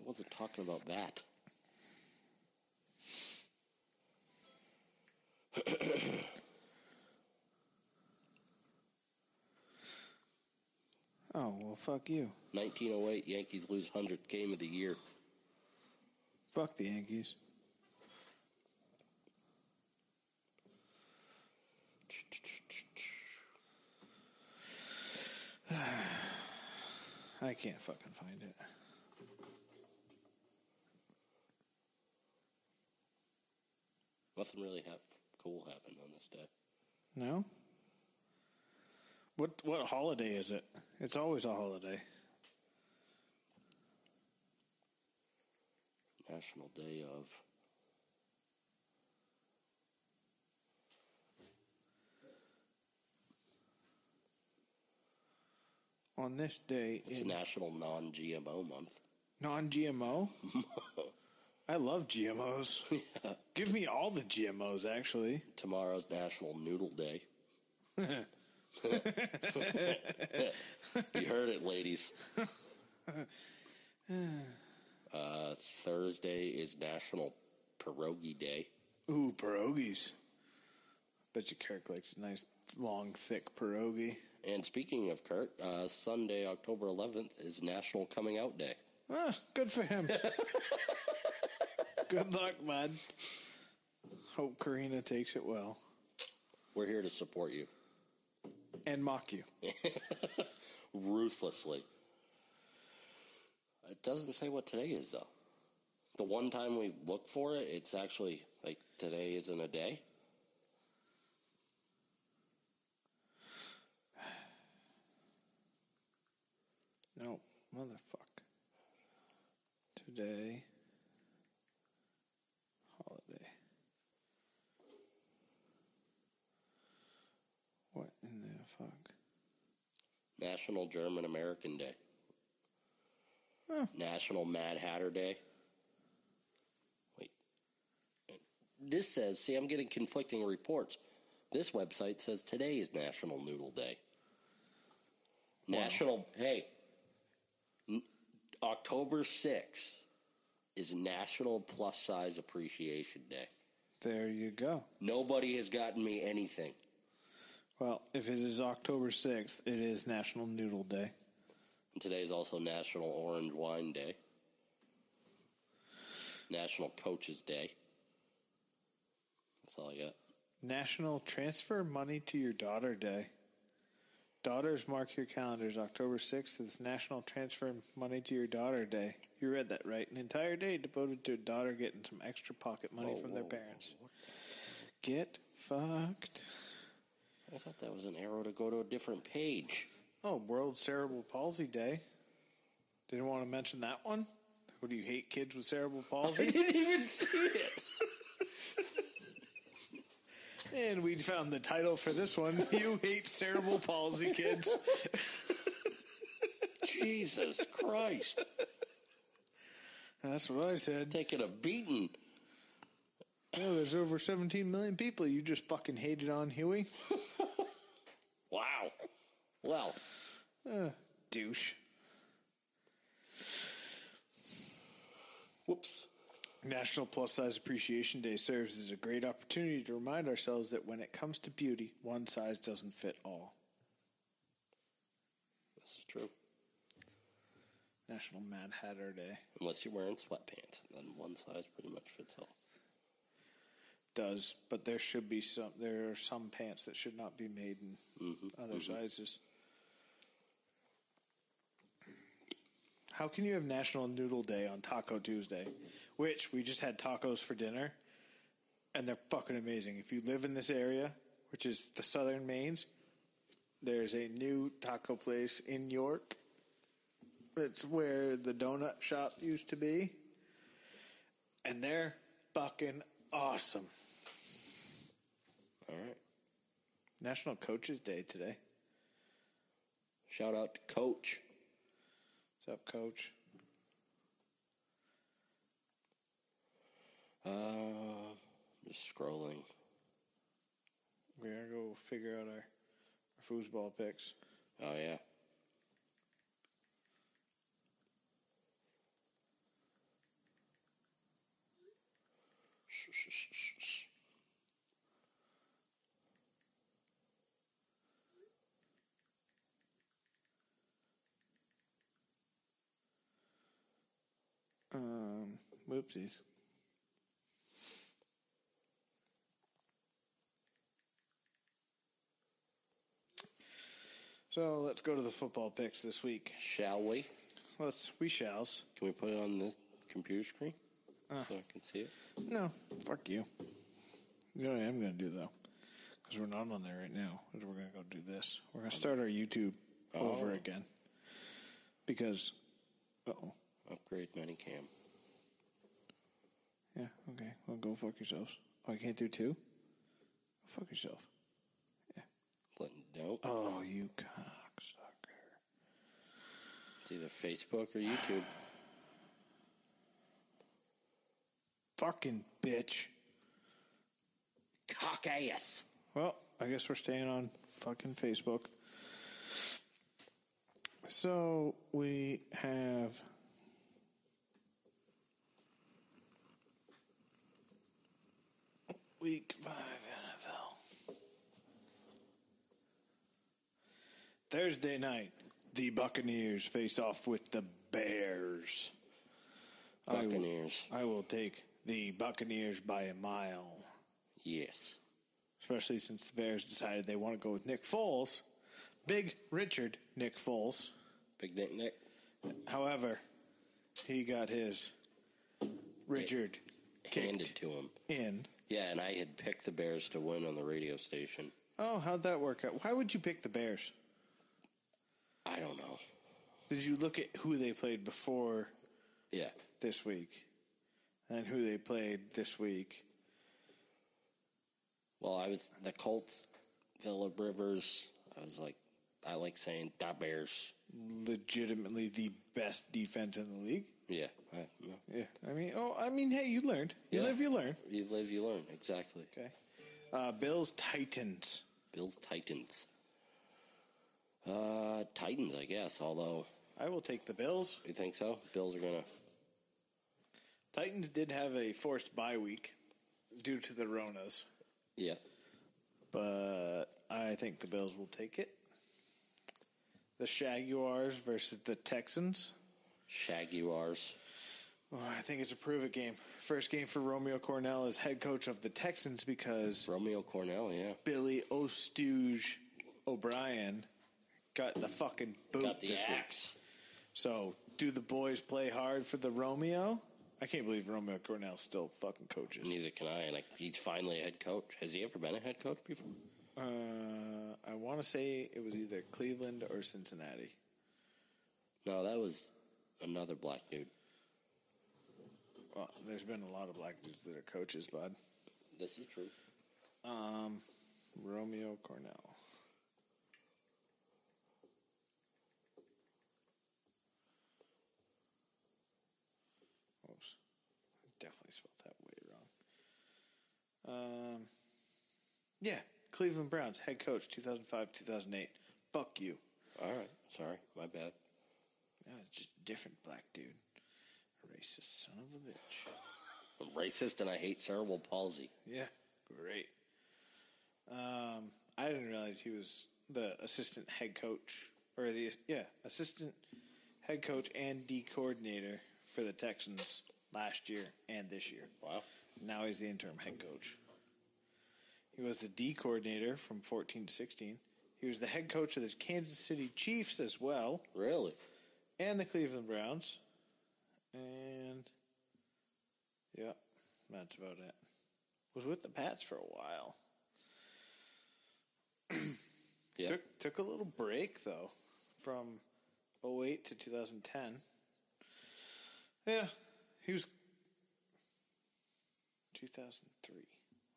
I wasn't talking about that. Oh, well, fuck you. nineteen oh eight, Yankees lose one hundredth game of the year. Fuck the Yankees. I can't fucking find it. Nothing really ha- cool happened on this day. No? What what holiday is it? It's always a holiday. National Day of. On this day. It's in... National Non-G M O Month. Non-G M O? I love G M Os. Yeah. Give me all the G M Os, actually. Tomorrow's National Noodle Day. You heard it, ladies. uh, Thursday is National Pierogi Day. Ooh, pierogies. Bet you Kirk likes a nice, long, thick pierogi. And speaking of Kirk, uh, Sunday, October eleventh, is National Coming Out Day. Ah, good for him. Good luck, bud. Hope Karina takes it well. We're here to support you. And mock you. Ruthlessly. It doesn't say what today is, though. the one time we look for it, it's actually like today isn't a day. No, motherfuck. Today, holiday. What in the fuck? National German American Day. Huh. National Mad Hatter Day. Wait. This says, see, I'm getting conflicting reports. This website says today is National Noodle Day. Wow. National, hey, October sixth is National Plus Size Appreciation Day. There you go. Nobody has gotten me anything. Well, if it is October sixth, it is National Noodle Day. And today is also National Orange Wine Day. National Coaches Day. That's all I got. National Transfer Money to Your Daughter Day. Daughters, mark your calendars. October sixth is National Transfer Money to Your Daughter Day. You read that right. An entire day devoted to a daughter getting some extra pocket money whoa, from whoa, their parents. Whoa, get fucked. I thought that was an arrow to go to a different page. Oh, World Cerebral Palsy Day. Didn't want to mention that one? What, do you hate kids with cerebral palsy? I didn't even see it. And we found the title for this one. You hate cerebral palsy kids. Jesus Christ. That's what I said. Taking a beating. Yeah, there's over seventeen million people you just fucking hated on, Huey. Wow. Well. Uh, douche. Whoops. National Plus Size Appreciation Day serves as a great opportunity to remind ourselves that when it comes to beauty, one size doesn't fit all. This is true. National Mad Hatter Day. Unless you're wearing sweatpants, then one size pretty much fits all. Does, but there should be some. There are some pants that should not be made in mm-hmm, other mm-hmm. sizes. How can you have National Noodle Day on Taco Tuesday, which we just had tacos for dinner, and they're fucking amazing. If you live in this area, which is the southern Maine's, there's a new taco place in York. It's where the donut shop used to be, and they're fucking awesome. All right. National Coaches Day today. Shout out to Coach. What's up, Coach? Uh, just scrolling. We're going to go figure out our, our foosball picks. Oh, yeah. Um, whoopsies. So let's go to the football picks this week. Shall we? Let's, we shalls. Can we put it on the computer screen uh, so I can see it? No, fuck you. You know what I am going to do though? Because we're not on there right now. We're going to go do this. We're going to start our YouTube oh. over again. Because, uh oh. Upgrade Minicam. Yeah, okay. Well, go fuck yourselves. Oh, I can't do two? Go fuck yourself. Yeah. Nope. Oh, you cocksucker. It's either Facebook or YouTube. Fucking bitch. Cock ass. Well, I guess we're staying on fucking Facebook. So, we have... Week five N F L. Thursday night, the Buccaneers face off with the Bears. Buccaneers. I will, I will take the Buccaneers by a mile. Yes. Especially since the Bears decided they want to go with Nick Foles. Big Richard Nick Foles. Big Nick Nick. However, he got his Richard handed to him. In. Yeah, and I had picked the Bears to win on the radio station. Oh, how'd that work out? Why would you pick the Bears? I don't know. Did you look at who they played before yeah. this week and who they played this week? Well, I was the Colts, Phillip Rivers. I was like, I like saying the Bears. Legitimately the best defense in the league. Yeah. I, yeah. yeah. I mean, oh, I mean, hey, you learned. You yeah. live, you learn. You live, you learn. Exactly. Okay. Uh, Bills, Titans. Bills, Titans. Uh, Titans, I guess, although. I will take the Bills. You think so? Bills are going to. Titans did have a forced bye week due to the Ronas. Yeah. But I think the Bills will take it. The Shaguars versus the Texans. Shaguars. Well, I think it's a prove-it game. First game for Romeo Crennel as head coach of the Texans because... Romeo Crennel, yeah. Billy O'Stooge O'Brien got the fucking boot got the this axe. week. So, do the boys play hard for the Romeo? I can't believe Romeo Crennel still fucking coaches. Neither can I. Like, he's finally a head coach. Has he ever been a head coach before? Uh, I want to say it was either Cleveland or Cincinnati. No, that was another black dude. Well, there's been a lot of black dudes that are coaches, bud. This is true. Um, Romeo Crennel. Oops. I definitely spelled that way wrong. Um, yeah. Cleveland Browns, head coach, two thousand five, two thousand eight. Fuck you. All right. Sorry. My bad. No, it's just a different black dude. A racist son of a bitch. I'm racist and I hate cerebral palsy. Yeah. Great. Um, I didn't realize he was the assistant head coach. Or the, yeah, assistant head coach and D coordinator for the Texans last year and this year. Wow. Now he's the interim head coach. He was the D coordinator from fourteen to sixteen. He was the head coach of the Kansas City Chiefs as well. Really? And the Cleveland Browns. And, yeah, that's about it. Was with the Pats for a while. yeah. Took, took a little break, though, from oh eight to twenty ten. Yeah, he was two thousand three.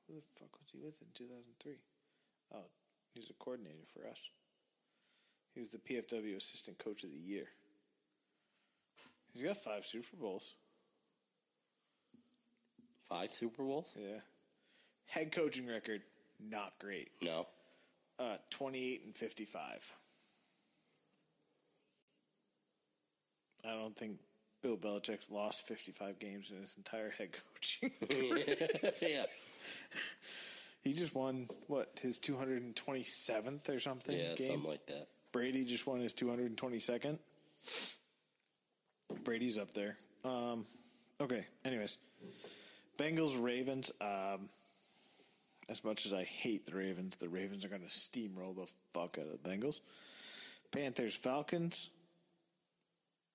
Who the fuck was he with in two thousand three? Oh, he was a coordinator for us. He was the P F W Assistant Coach of the Year. He's got five Super Bowls. Five Super Bowls? Yeah. Head coaching record, not great. No. Uh, twenty-eight and fifty-five. I don't think Bill Belichick's lost fifty-five games in his entire head coaching career. yeah. He just won, what, his two hundred twenty-seventh or something? Yeah, game? Something like that. Brady just won his two hundred twenty-second. Brady's up there. Um, okay, anyways. Bengals, Ravens. Um, as much as I hate the Ravens, the Ravens are going to steamroll the fuck out of the Bengals. Panthers, Falcons.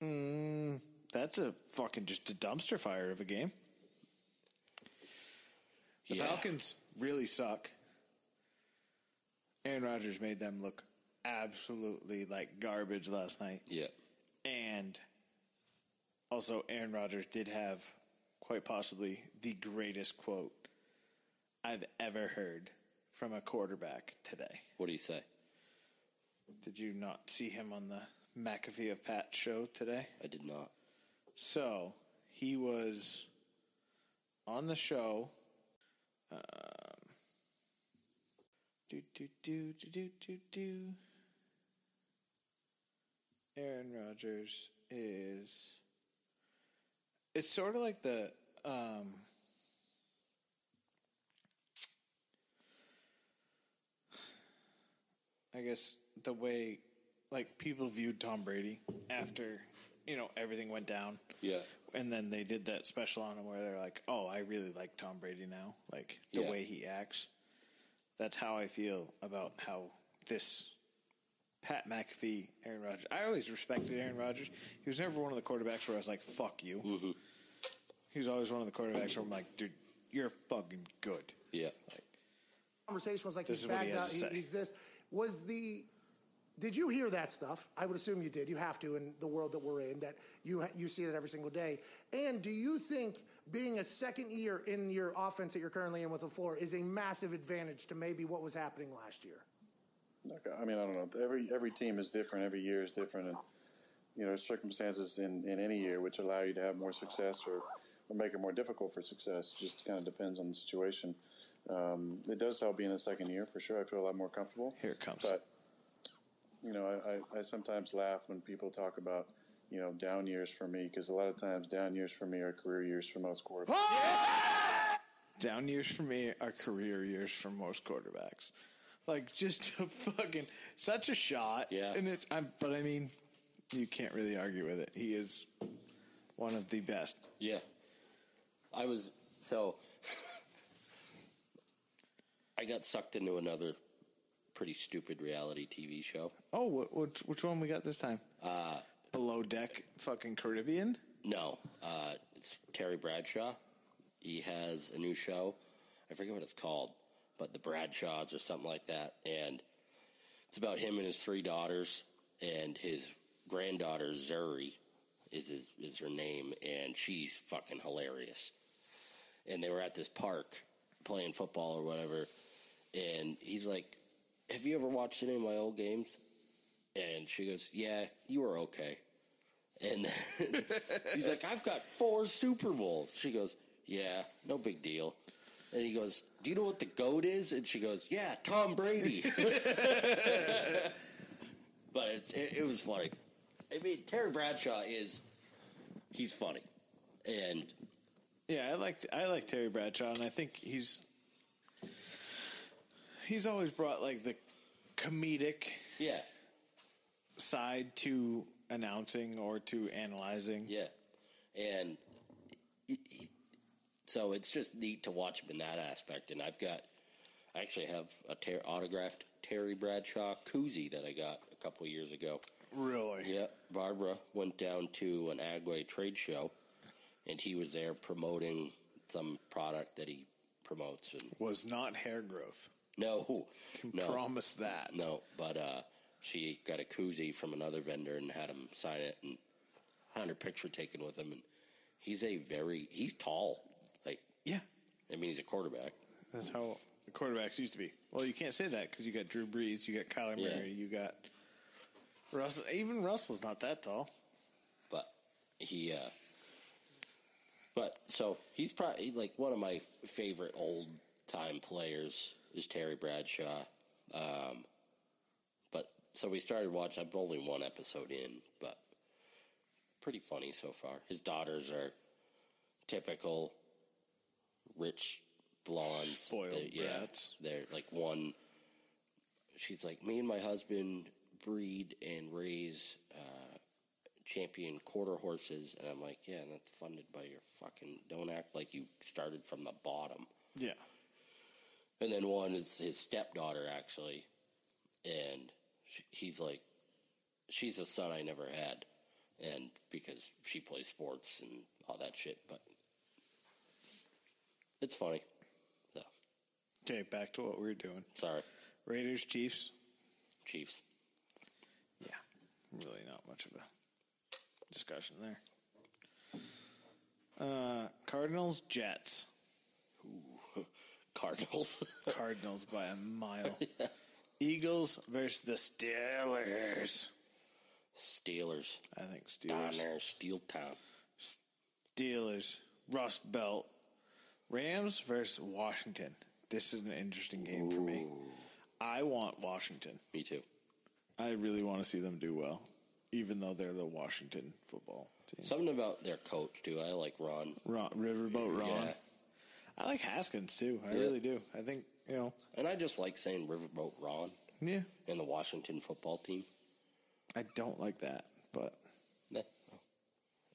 Mm, that's a fucking just a dumpster fire of a game. The yeah. Falcons really suck. Aaron Rodgers made them look absolutely like garbage last night. Yeah. And also, Aaron Rodgers did have quite possibly the greatest quote I've ever heard from a quarterback today. What did he say? Did you not see him on the McAfee of Pat show today? I did not. So, he was on the show. Um, do, do, do, do, do, do, do. Aaron Rodgers is... It's sort of like the... Um, I guess the way... Like, people viewed Tom Brady after, you know, everything went down. Yeah. And then they did that special on him where they're like, oh, I really like Tom Brady now. Like, the yeah. way he acts. That's how I feel about how this Pat McAfee, Aaron Rodgers. I always respected Aaron Rodgers. He was never one of the quarterbacks where I was like, fuck you. Mm-hmm. He was always one of the quarterbacks where I'm like, dude, you're fucking good. Yeah. Like, conversation was like, he's bagged up, he, he's this. Was the... Did you hear that stuff? I would assume you did. You have to in the world that we're in, that you you see that every single day. And do you think being a second year in your offense that you're currently in with LaFleur is a massive advantage to maybe what was happening last year? Okay, I mean, I don't know. Every every team is different. Every year is different. And, you know, circumstances in, in any year which allow you to have more success or, or make it more difficult for success. It just kind of depends on the situation. Um, it does help being the second year, for sure. I feel a lot more comfortable. Here it comes. But, you know, I, I sometimes laugh when people talk about, you know, down years for me, because a lot of times down years for me are career years for most quarterbacks. Yeah! Down years for me are career years for most quarterbacks. Like, just a fucking, such a shot. Yeah. And it's, I'm, but I mean, you can't really argue with it. He is one of the best. Yeah. I was, so, I got sucked into another pretty stupid reality T V show. Oh, what, what, which one we got this time? Uh, Below Deck fucking Caribbean? No. Uh, it's Terry Bradshaw. He has a new show. I forget what it's called, but the Bradshaws or something like that. And it's about him and his three daughters, and his granddaughter, Zuri, is his, is her name, and she's fucking hilarious. And they were at this park playing football or whatever, and he's like, have you ever watched any of my old games? And she goes, yeah, you were okay. And then he's like, I've got four Super Bowls. She goes, yeah, no big deal. And he goes, do you know what the GOAT is? And she goes, yeah, Tom Brady. But it, it, it was funny. I mean, Terry Bradshaw is, he's funny. And yeah, I like I like Terry Bradshaw, and I think he's... He's always brought, like, the comedic yeah. side to announcing or to analyzing. Yeah. And he, he, so it's just neat to watch him in that aspect. And I've got, I actually have a ter- autographed Terry Bradshaw koozie that I got a couple of years ago. Really? Yeah. Barbara went down to an Agway trade show, and he was there promoting some product that he promotes. And was not hair growth. No, no, promise that. No, but uh, she got a koozie from another vendor and had him sign it and had her picture taken with him. And he's a very, he's tall. Like, yeah. I mean, he's a quarterback. That's how the quarterbacks used to be. Well, you can't say that because you got Drew Brees, you got Kyler Murray, yeah. you got Russell. Even Russell's not that tall. But he, uh, but so he's probably like one of my favorite old time players. Is Terry Bradshaw. Um, but so we started watching. I'm only one episode in, but pretty funny so far. His daughters are typical rich blondes. Spoiled they, yeah, brats. They're like one. She's like, me and my husband breed and raise uh, champion quarter horses. And I'm like, yeah, and that's funded by your fucking... Don't act like you started from the bottom. Yeah. And then one is his stepdaughter, actually, and she, he's like, she's a son I never had, and because she plays sports and all that shit, but it's funny. So. Okay, back to what we were doing. Sorry. Raiders, Chiefs? Chiefs. Yeah, really not much of a discussion there. Uh, Cardinals, Jets. Ooh. Cardinals. Cardinals by a mile. Yeah. Eagles versus the Steelers. Steelers. I think Steelers. Down there, Steel Town. Steelers. Rust Belt. Rams versus Washington. This is an interesting game Ooh. for me. I want Washington. Me too. I really want to see them do well, even though they're the Washington football team. Something about their coach, too. I like Ron. Ron Riverboat Ron. Yeah. I like Haskins, too. I yeah. really do. I think, you know. And I just like saying Riverboat Ron. Yeah. And the Washington football team. I don't like that, but. It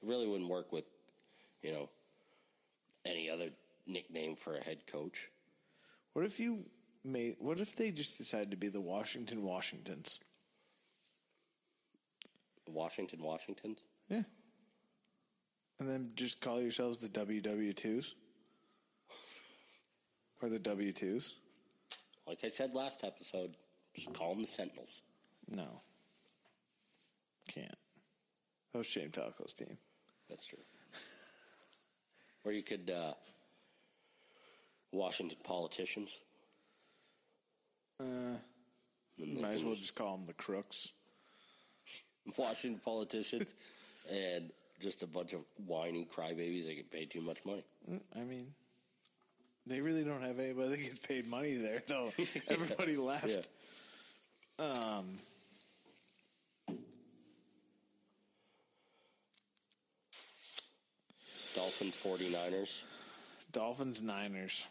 really wouldn't work with, you know, any other nickname for a head coach. What if you made, what if they just decided to be the Washington Washingtons? Washington Washingtons? Yeah. And then just call yourselves the W W twos? Or the W twos? Like I said last episode, just call them the Sentinels. No. Can't. Oh, shame Taco's team. That's true. Or you could, uh, Washington politicians. Uh, might as well just call them the crooks. Washington politicians and just a bunch of whiny crybabies that get paid too much money. I mean, they really don't have anybody that gets paid money there, though. yeah. Everybody left. Yeah. Um, Dolphins, 49ers. Dolphins, Niners.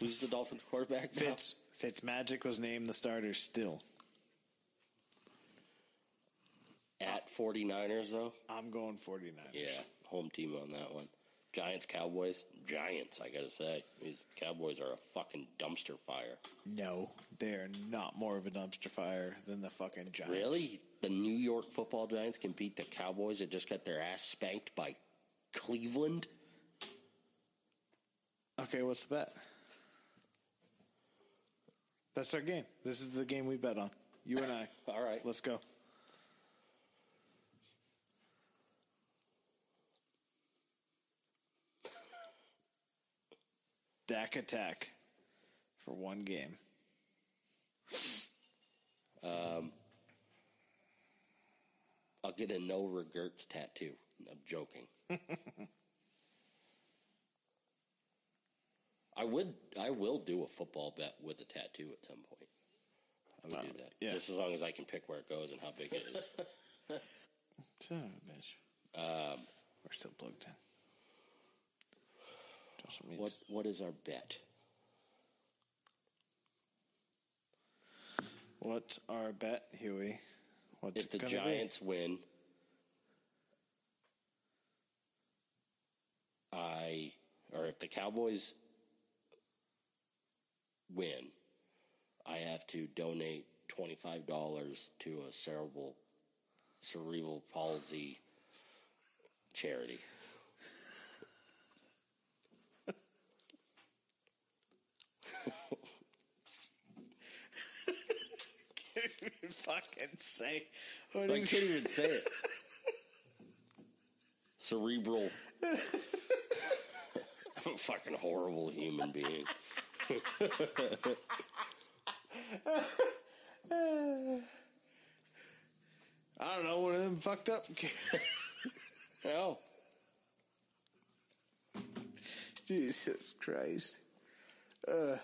Who's the Dolphins quarterback now? Fitz, Fitzmagic was named the starter still. At 49ers, though? I'm going 49ers. Yeah, home team on that one. Giants, Cowboys? Giants, I gotta say. These Cowboys are a fucking dumpster fire. No, they are not more of a dumpster fire than the fucking Giants. Really? The New York football Giants can beat the Cowboys that just got their ass spanked by Cleveland? Okay, what's the bet? That's our game. This is the game we bet on. You and I. All right. Let's go. Dak attack for one game. Um, I'll get a no regrets tattoo. I'm joking. I would. I will do a football bet with a tattoo at some point. I would um, do that. Yeah. Just as long as I can pick where it goes and how big it is. Son of a bitch. Um, We're still plugged in. What what is our bet? What's our bet, Huey? What's if the Giants be? win, I or if the Cowboys win, I have to donate twenty-five dollars to a cerebral cerebral palsy charity. Can't even fucking say. What I can't you? even say it. Cerebral. I'm a fucking horrible human being. I don't know. One of them fucked up. Hell. Jesus Christ. Uh,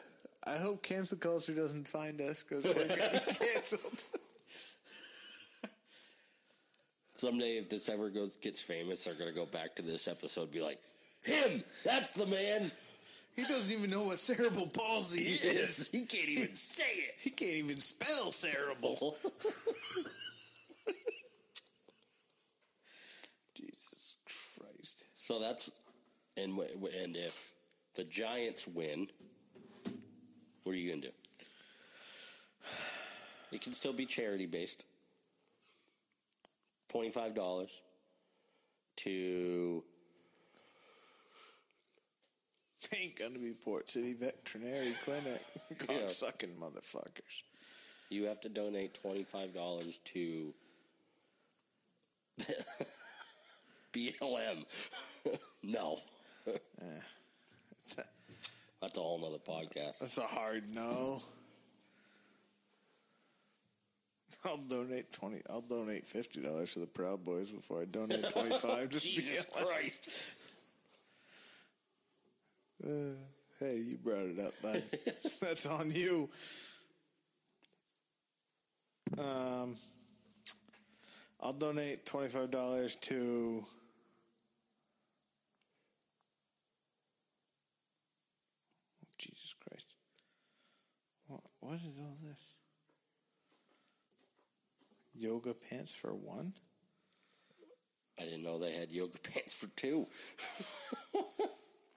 I hope cancel culture doesn't find us because we're going to be canceled. Someday, if this ever goes gets famous, they're going to go back to this episode and be like, him! That's the man! He doesn't even know what cerebral palsy is. He can't even say it. He can't even spell cerebral. Jesus Christ. So that's... And and if the Giants win... What are you going to do? It can still be charity-based. twenty-five dollars to... Ain't going to be Port City Veterinary Clinic. God-sucking motherfuckers. You have to donate twenty-five dollars to... B L M. No. eh. That's a whole nother podcast. That's a hard no. I'll donate twenty. I'll donate fifty dollars to the Proud Boys before I donate twenty-five. Just Jesus Christ! Uh, hey, you brought it up, bud. That's on you. Um, I'll donate twenty-five dollars to. Jesus Christ. What, what is all this? Yoga pants for one? I didn't know they had yoga pants for two.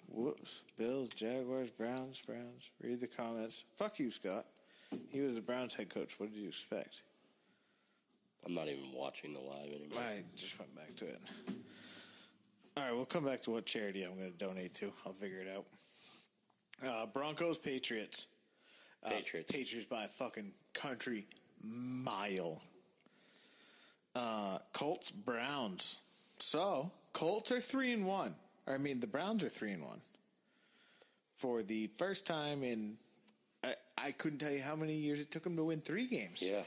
Whoops. Bills, Jaguars, Browns, Browns. Read the comments. Fuck you, Scott. He was the Browns head coach. What did you expect? I'm not even watching the live anymore. I just went back to it. All right, we'll come back to what charity I'm going to donate to. I'll figure it out. Uh, Broncos, Patriots. Patriots. Uh, Patriots by a fucking country mile. Uh, Colts, Browns. So, Colts are three and one. Or, I mean, the Browns are three and one. For the first time in, I, I couldn't tell you how many years it took them to win three games. Yeah.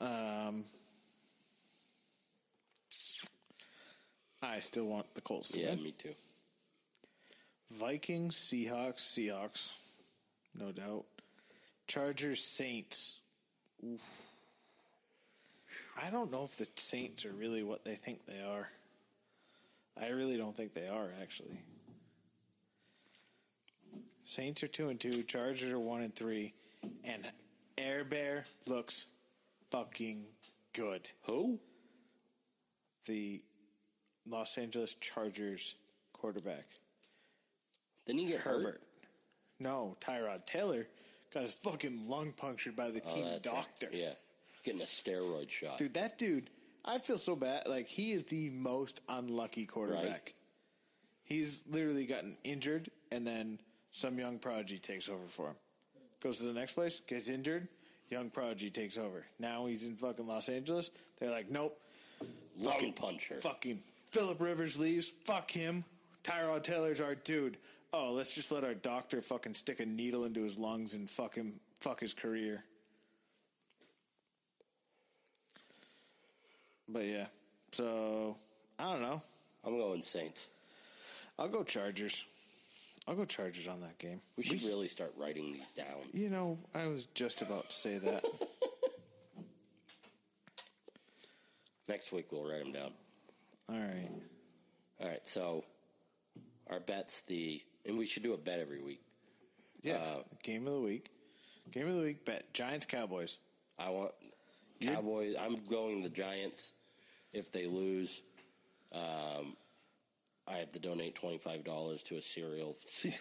Um, I still want the Colts to yeah, win. Yeah, me too. Vikings, Seahawks, Seahawks. No doubt. Chargers, Saints. Oof. I don't know if the Saints are really what they think they are. I really don't think they are, actually. Saints are two and two. Chargers are one and three. And Air Bear looks fucking good. Who? The Los Angeles Chargers quarterback. Didn't he get Herbert? Hurt? No, Tyrod Taylor got his fucking lung punctured by the oh, team doctor. Right. Yeah. Getting a steroid shot. Dude, that dude, I feel so bad. Like, he is the most unlucky quarterback. Right. He's literally gotten injured, and then some young prodigy takes over for him. Goes to the next place, gets injured, young prodigy takes over. Now he's in fucking Los Angeles. They're like, nope. Lung puncher. Fucking Phillip Rivers leaves. Fuck him. Tyrod Taylor's our dude. Oh, let's just let our doctor fucking stick a needle into his lungs and fuck him, fuck his career. But yeah, so I don't know. I'm going Saints. I'll go Chargers. I'll go Chargers on that game. We should we, really start writing these down. You know, I was just about to say that. Next week we'll write them down. All right. All right, so our bet's the... And we should do a bet every week. Yeah, uh, game of the week. Game of the week bet, Giants, Cowboys. I want... Cowboys, I'm going the Giants. If they lose, um, I have to donate twenty-five dollars to a cereal. Jesus.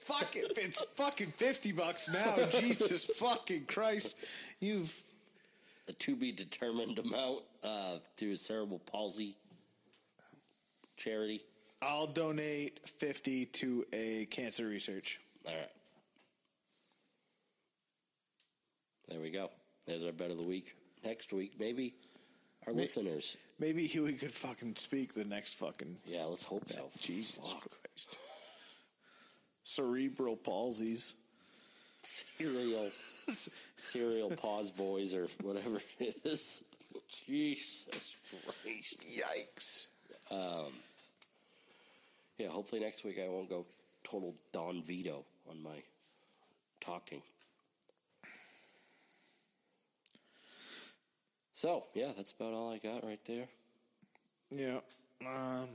Fuck it. It's fucking fifty bucks now. Jesus fucking Christ. You've... A to-be-determined amount uh, to a cerebral palsy charity. I'll donate fifty to a cancer research. All right. There we go. There's our bet of the week. Next week, maybe our maybe, listeners. Maybe Huey could fucking speak the next fucking... Yeah, let's hope so. Jesus fuck. Christ. Cerebral palsies. Cereal. Cereal pause boys or whatever it is. Jesus Christ. Yikes. Um, yeah, hopefully next week I won't go total Don Vito on my talking. So, yeah, that's about all I got right there. Yeah. Um,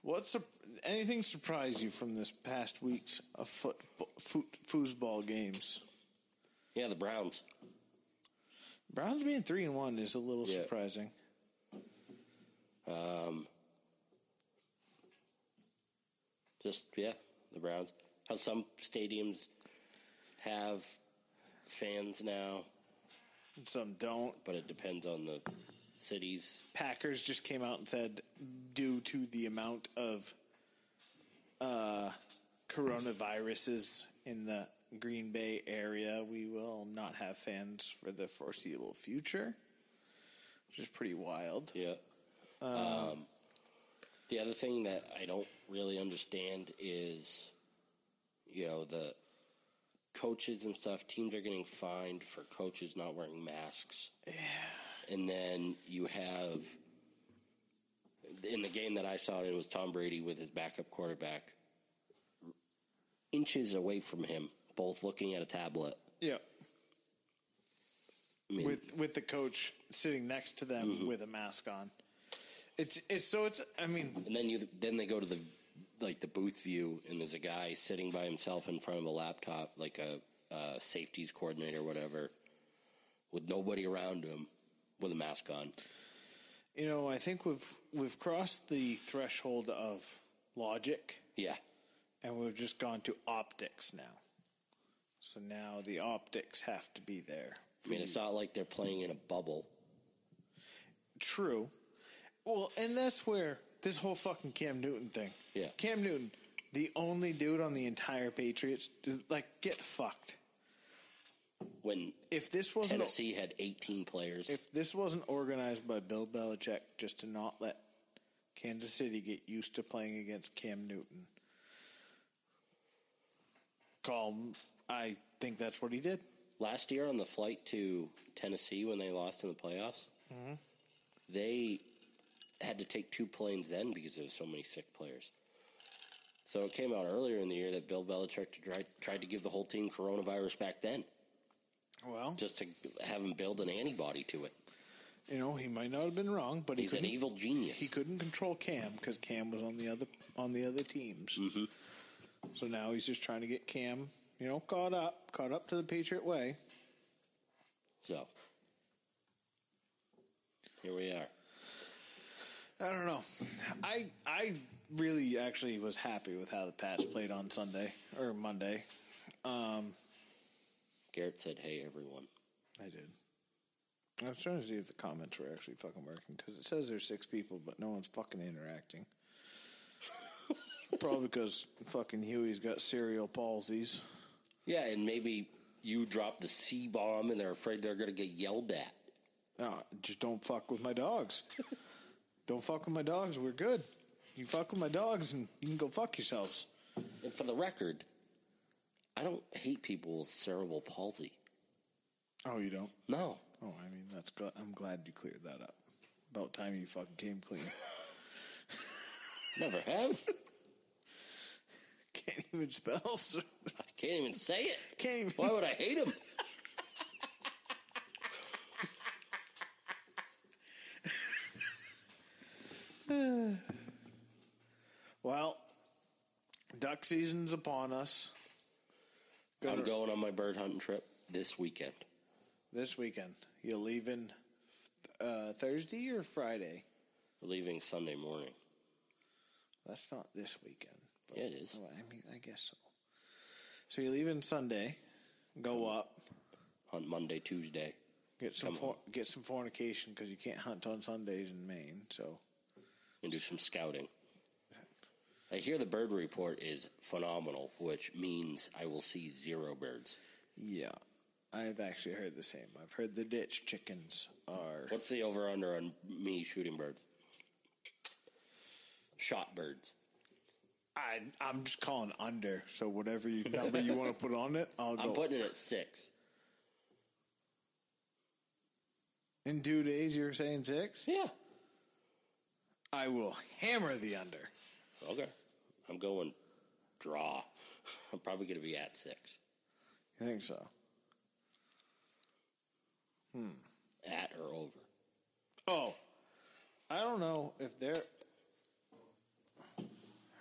what sur- anything surprised you from this past week's of foot, foot, foosball games? Yeah, the Browns. Browns being three and one is a little yeah. surprising. Um, just yeah, the Browns. How some stadiums have fans now. Some don't. But it depends on the cities. Packers just came out and said, due to the amount of uh, coronaviruses in the Green Bay area, we will not have fans for the foreseeable future, which is pretty wild. Yeah. Um, um, the other thing that I don't really understand is, you know, the... coaches and stuff, teams are getting fined for coaches not wearing masks. Yeah. And then you have, in the game that I saw, it was Tom Brady with his backup quarterback, inches away from him, both looking at a tablet. Yeah. I mean, with with the coach sitting next to them mm-hmm. with a mask on. It's it's so it's I mean. And then you then they go to the. Like the booth view, and there's a guy sitting by himself in front of a laptop, like a, a safeties coordinator or whatever, with nobody around him, with a mask on. You know, I think we've we've crossed the threshold of logic. Yeah. And we've just gone to optics now. So now the optics have to be there. I mean, it's not like they're playing in a bubble. True. Well, and that's where this whole fucking Cam Newton thing. Yeah. Cam Newton, the only dude on the entire Patriots, like, get fucked. When if this wasn't Tennessee had eighteen players. If this wasn't organized by Bill Belichick just to not let Kansas City get used to playing against Cam Newton. Call him. I think that's what he did. Last year on the flight to Tennessee when they lost in the playoffs, mm-hmm. they had to take two planes then because there were so many sick players. So it came out earlier in the year that Bill Belichick tried, tried to give the whole team coronavirus back then. Well, just to have him build an antibody to it. You know, he might not have been wrong, but he he's an evil genius. He couldn't control Cam because Cam was on the other on the other teams. Mm-hmm. So now he's just trying to get Cam, you know, caught up, caught up to the Patriot way. So, here we are. I don't know. I I really actually was happy with how the Pats played on Sunday, or Monday. Um, Garrett said, hey, everyone. I did. I was trying to see if the comments were actually fucking working, because it says there's six people, but no one's fucking interacting. Probably because fucking Huey's got cereal palsies. Yeah, and maybe you dropped the C-bomb and they're afraid they're going to get yelled at. No, just don't fuck with my dogs. Don't fuck with my dogs. We're good. You fuck with my dogs and you can go fuck yourselves. And for the record, I don't hate people with cerebral palsy. Oh, you don't? No. Oh, I mean, that's gl- I'm glad you cleared that up. About time you fucking came clean. Never have. Can't even spell. So. I can't even say it. Can't even. Why would I hate him? Well, duck season's upon us. Go I'm to... going on my bird hunting trip this weekend. This weekend. You're leaving uh, Thursday or Friday? We're leaving Sunday morning. That's not this weekend. Yeah, it is. Well, I mean, I guess so. So you're leaving Sunday, go up. Hunt Monday, Tuesday. Get some for, get some fornication because you can't hunt on Sundays in Maine. So and do some scouting. I hear the bird report is phenomenal, which means I will see zero birds. Yeah, I've actually heard the same. I've heard the ditch chickens are... What's the over-under on me shooting birds? Shot birds. I, I'm just calling under, so whatever you, number you want to put on it, I'll go. I'm putting it at six. In two days, you were saying six? Yeah. I will hammer the under. Okay. I'm going draw. I'm probably going to be at six. You think so? Hmm. At or over? Oh. I don't know if they're...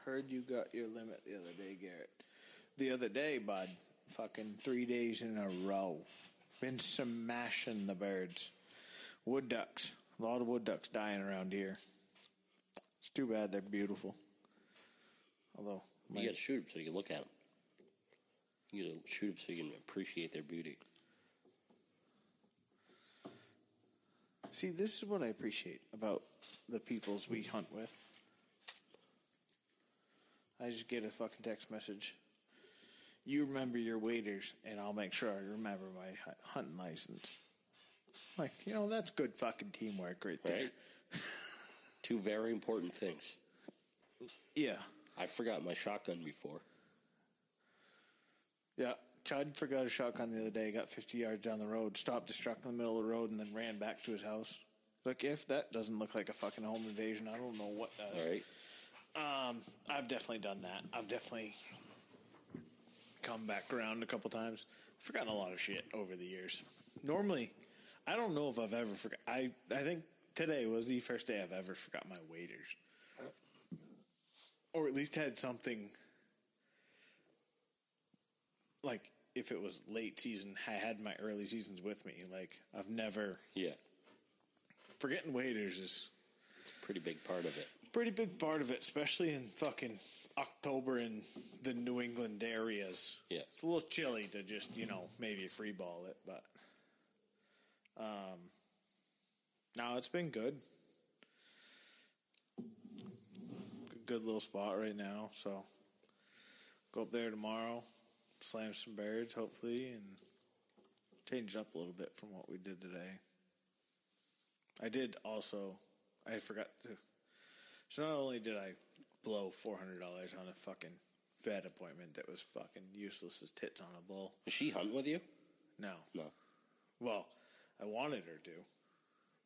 Heard you got your limit the other day, Garrett. The other day, bud. Fucking three days in a row. Been smashing the birds. Wood ducks. A lot of wood ducks dying around here. It's too bad. They're beautiful. Although you got to shoot them so you can look at them. You got to shoot them so you can appreciate their beauty. See, this is what I appreciate about the peoples we hunt with. I just get a fucking text message. You remember your waders, and I'll make sure I remember my hunting license. Like, you know, that's good fucking teamwork right there. Right? Two very important things. Yeah. I forgot my shotgun before. Yeah, Chad forgot his shotgun the other day. Got fifty yards down the road, stopped his truck in the middle of the road, and then ran back to his house. Like, if that doesn't look like a fucking home invasion, I don't know what does. All right. Um, I've definitely done that. I've definitely come back around a couple times. I've forgotten a lot of shit over the years. Normally, I don't know if I've ever forgot. I, I think today was the first day I've ever forgot my waders. Or at least had something, like, if it was late season, I had my early seasons with me. Like, I've never... Yeah. Forgetting waders is... It's a pretty big part of it. pretty big part of it, especially in fucking October in the New England areas. Yeah. It's a little chilly to just, you know, maybe free ball it, but um, no, it's been good. Good little spot right now, so go up there tomorrow, slam some birds hopefully, and change it up a little bit from what we did today. I did also, I forgot to, so not only did I blow four hundred dollars on a fucking vet appointment that was fucking useless as tits on a bull. Did she hunt with you? No. No. Well, I wanted her to,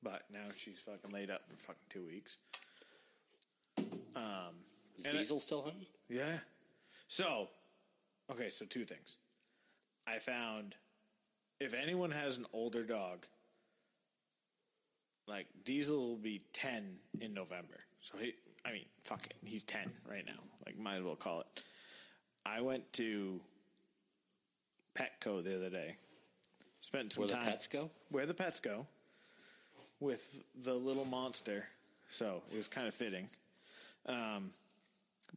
but now she's fucking laid up for fucking two weeks. Um, Is and Diesel I, still hunting? Yeah. So, okay, so two things. I found, if anyone has an older dog, like, Diesel will be ten in November. So, he, I mean, fuck it. He's ten right now. Like, might as well call it. I went to Petco the other day. Spent some Where time. Where the pets go? Where the pets go. With the little monster. So, it was kind of fitting. Um,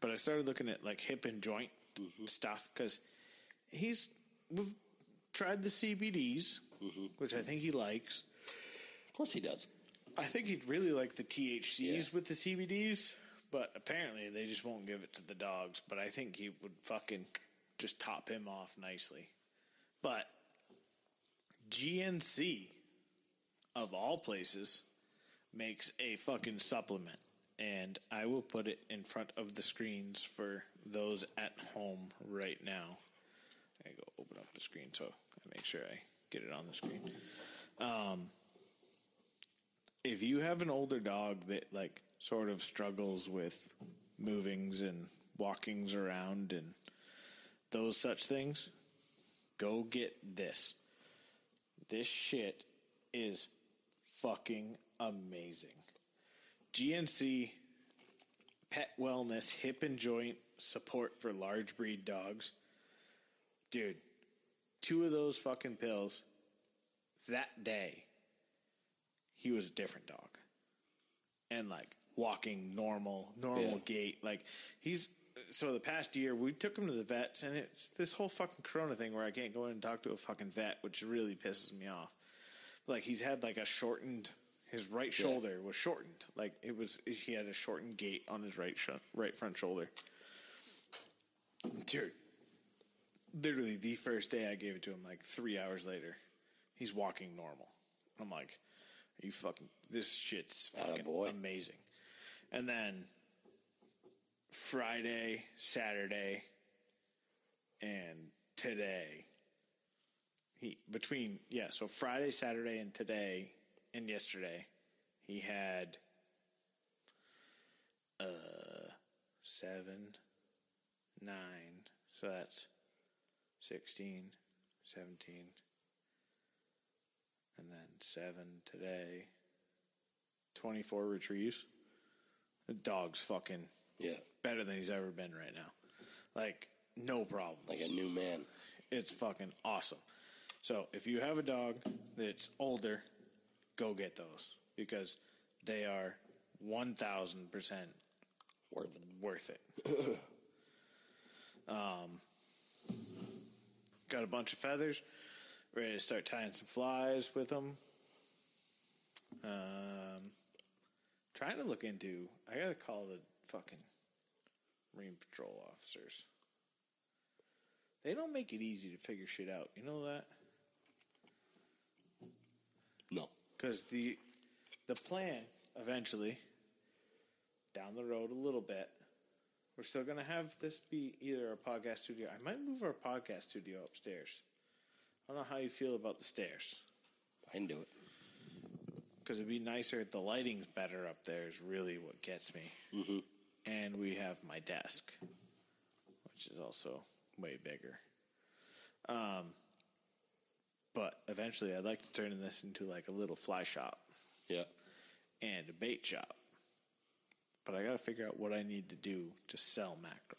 but I started looking at like hip and joint mm-hmm. stuff because he's we've tried the C B Ds, mm-hmm. which I think he likes. Of course he does. I think he'd really like the T H Cs yeah. with the C B Ds, but apparently they just won't give it to the dogs. But I think he would fucking just top him off nicely. But G N C of all places makes a fucking supplement. And I will put it in front of the screens for those at home right now. I go open up the screen so I make sure I get it on the screen. Um, if you have an older dog that like sort of struggles with movings and walkings around and those such things, go get this. This shit is fucking amazing. G N C Pet Wellness Hip and Joint Support for Large Breed Dogs. Dude, two of those fucking pills, that day, he was a different dog. And, like, walking normal, normal yeah. gait. Like, he's... So the past year, we took him to the vets, and it's this whole fucking corona thing where I can't go in and talk to a fucking vet, which really pisses me off. Like, he's had, like, a shortened... His right shoulder yeah. was shortened. Like, it was, he had a shortened gait on his right sh- right front shoulder. Dude, literally the first day I gave it to him, like three hours later, he's walking normal. I'm like, are you fucking, this shit's fucking Attaboy. Amazing. And then Friday, Saturday, and today, he, between, yeah, so Friday, Saturday, and today, and yesterday, he had uh, seven, nine, so that's sixteen, seventeen, and then seven today, twenty-four retrieves. The dog's fucking yeah. better than he's ever been right now. Like, no problem. Like a new man. It's fucking awesome. So, if you have a dog that's older... Go get those because they are one thousand percent worth it. Worth it. um, got a bunch of feathers. Ready to start tying some flies with them. Um, trying to look into... I got to call the fucking Marine Patrol officers. They don't make it easy to figure shit out. You know that? No. Because the the plan, eventually, down the road a little bit, we're still going to have this be either our podcast studio. I might move our podcast studio upstairs. I don't know how you feel about the stairs. I can do it. Because it'd be nicer if the lighting's better up there is really what gets me. Mm-hmm. And we have my desk, which is also way bigger. Um... But eventually, I'd like to turn this into like a little fly shop. Yeah. And a bait shop. But I got to figure out what I need to do to sell mackerel.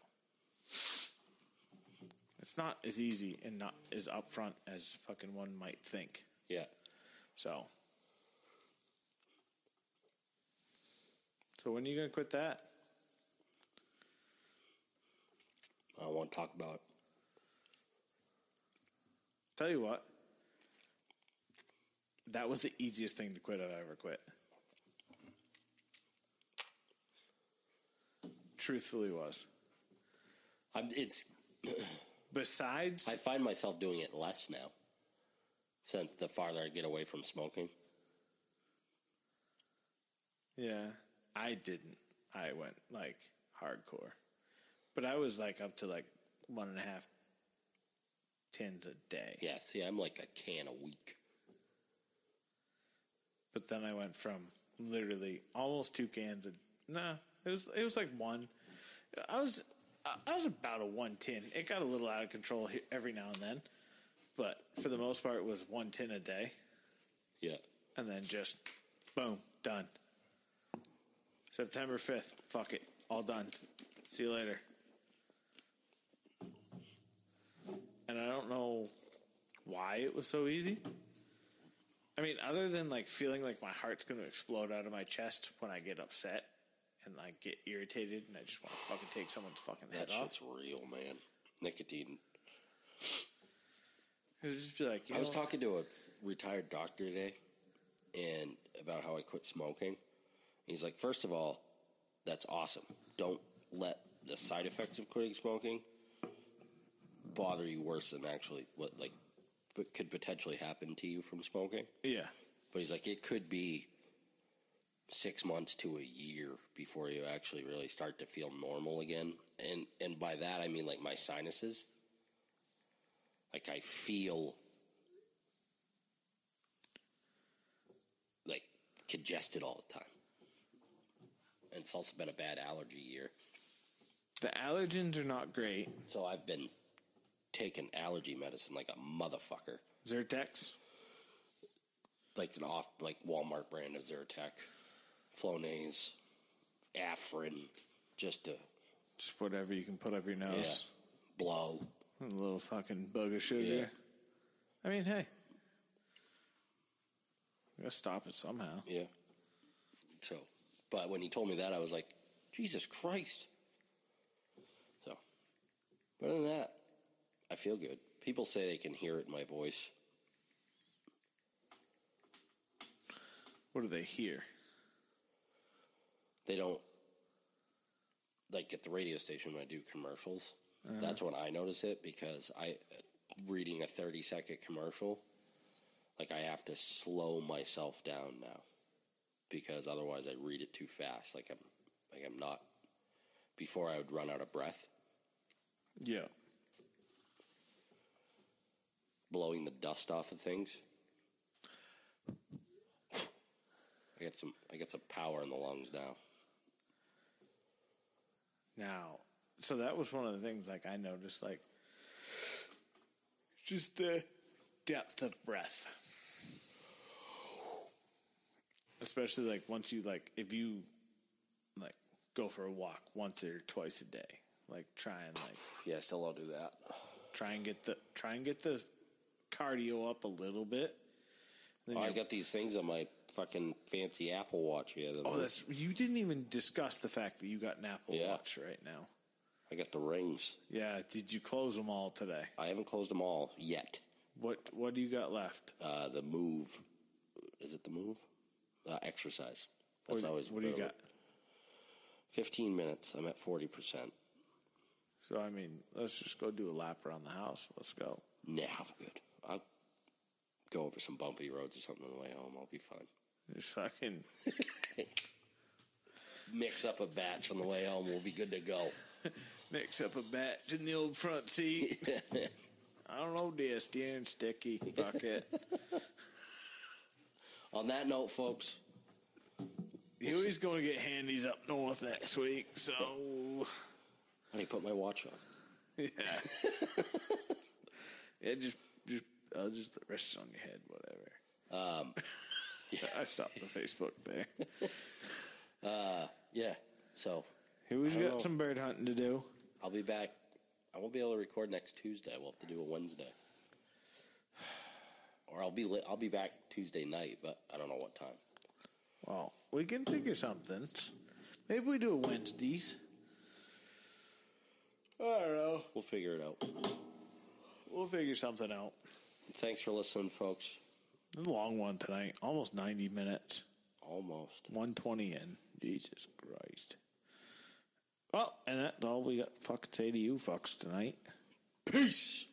It's not as easy and not as upfront as fucking one might think. Yeah. So. It's So when are you going to quit that? I won't talk about it. Tell you what. That was the easiest thing to quit I've ever quit. Truthfully was. I'm, it's... Besides... I find myself doing it less now. Since the farther I get away from smoking. Yeah. I didn't. I went, like, hardcore. But I was, like, up to, like, one and a half tins a day. Yeah, see, I'm like a can a week. But then I went from literally almost two cans. And, nah, it was it was like one. I was I was about a one tin. It got a little out of control every now and then, but for the most part, it was one tin a day. Yeah, and then just boom, done. September fifth, fuck it, all done. See you later. And I don't know why it was so easy. I mean, other than, like, feeling like my heart's going to explode out of my chest when I get upset and, like, get irritated and I just want to fucking take someone's fucking head off. That shit's real, man. Nicotine. It would just be like, you know, I was talking to a retired doctor today and about how I quit smoking. He's like, first of all, that's awesome. Don't let the side effects of quitting smoking bother you worse than actually what, like, but could potentially happen to you from smoking. Yeah. But he's like, it could be six months to a year before you actually really start to feel normal again. And and by that, I mean, like, my sinuses. Like, I feel, like, congested all the time. And it's also been a bad allergy year. The allergens are not great. So I've been... taking allergy medicine like a motherfucker. Zyrtex? Like an off, like Walmart brand of Zyrtec. Flonase. Afrin. Just to... Just whatever you can put up your nose. Yeah. Blow. A little fucking bug of sugar. Yeah. I mean, hey. We gotta stop it somehow. Yeah. So, but when he told me that, I was like, Jesus Christ. So, but other than that, I feel good. People say they can hear it in my voice. What do they hear? They don't, like, at the radio station when I do commercials. Uh-huh. That's when I notice it, because I reading a thirty-second commercial, like, I have to slow myself down now, because otherwise I read it too fast. Like I'm, like I'm not. Before I would run out of breath. Yeah. Blowing the dust off of things. I got some. I got some power in the lungs now. Now, so that was one of the things. Like I noticed, like just the depth of breath, especially like once you like if you like go for a walk once or twice a day, like try and like yeah, still I'll do that. Try and get the try and get the. cardio up a little bit. Oh, I got these things on my fucking fancy Apple Watch here. That oh, that's you didn't even discuss the fact that you got an Apple yeah. Watch right now. I got the rings. Yeah, did you close them all today? I haven't closed them all yet. What What do you got left? Uh, the Move. Is it the Move? Uh, exercise. That's what, always. What do you got? Fifteen minutes. I'm at forty percent. So I mean, let's just go do a lap around the house. Let's go. Nah, I'm good. I'll go over some bumpy roads or something on the way home. I'll be fine. Just fucking mix up a batch on the way home. We'll be good to go. Mix up a batch in the old front seat. I don't know this. Steering sticky. Fuck it. On that note, folks, Huey's going to get handies up north next week. So, how do you put my watch on? Yeah. Yeah, just. Just, I'll just rest it on your head, whatever. Um, yeah. I stopped the Facebook there. uh, yeah, so. Who's got know. some bird hunting to do? I'll be back. I won't be able to record next Tuesday. We'll have to do a Wednesday. Or I'll be li- I'll be back Tuesday night, but I don't know what time. Well, we can figure something. Maybe we do it Wednesdays. I don't know. We'll figure it out. We'll figure something out. Thanks for listening, folks. A long one tonight. Almost ninety minutes. Almost. one twenty in. Jesus Christ. Well, and that's all we got fucks to say to you fucks tonight. Peace!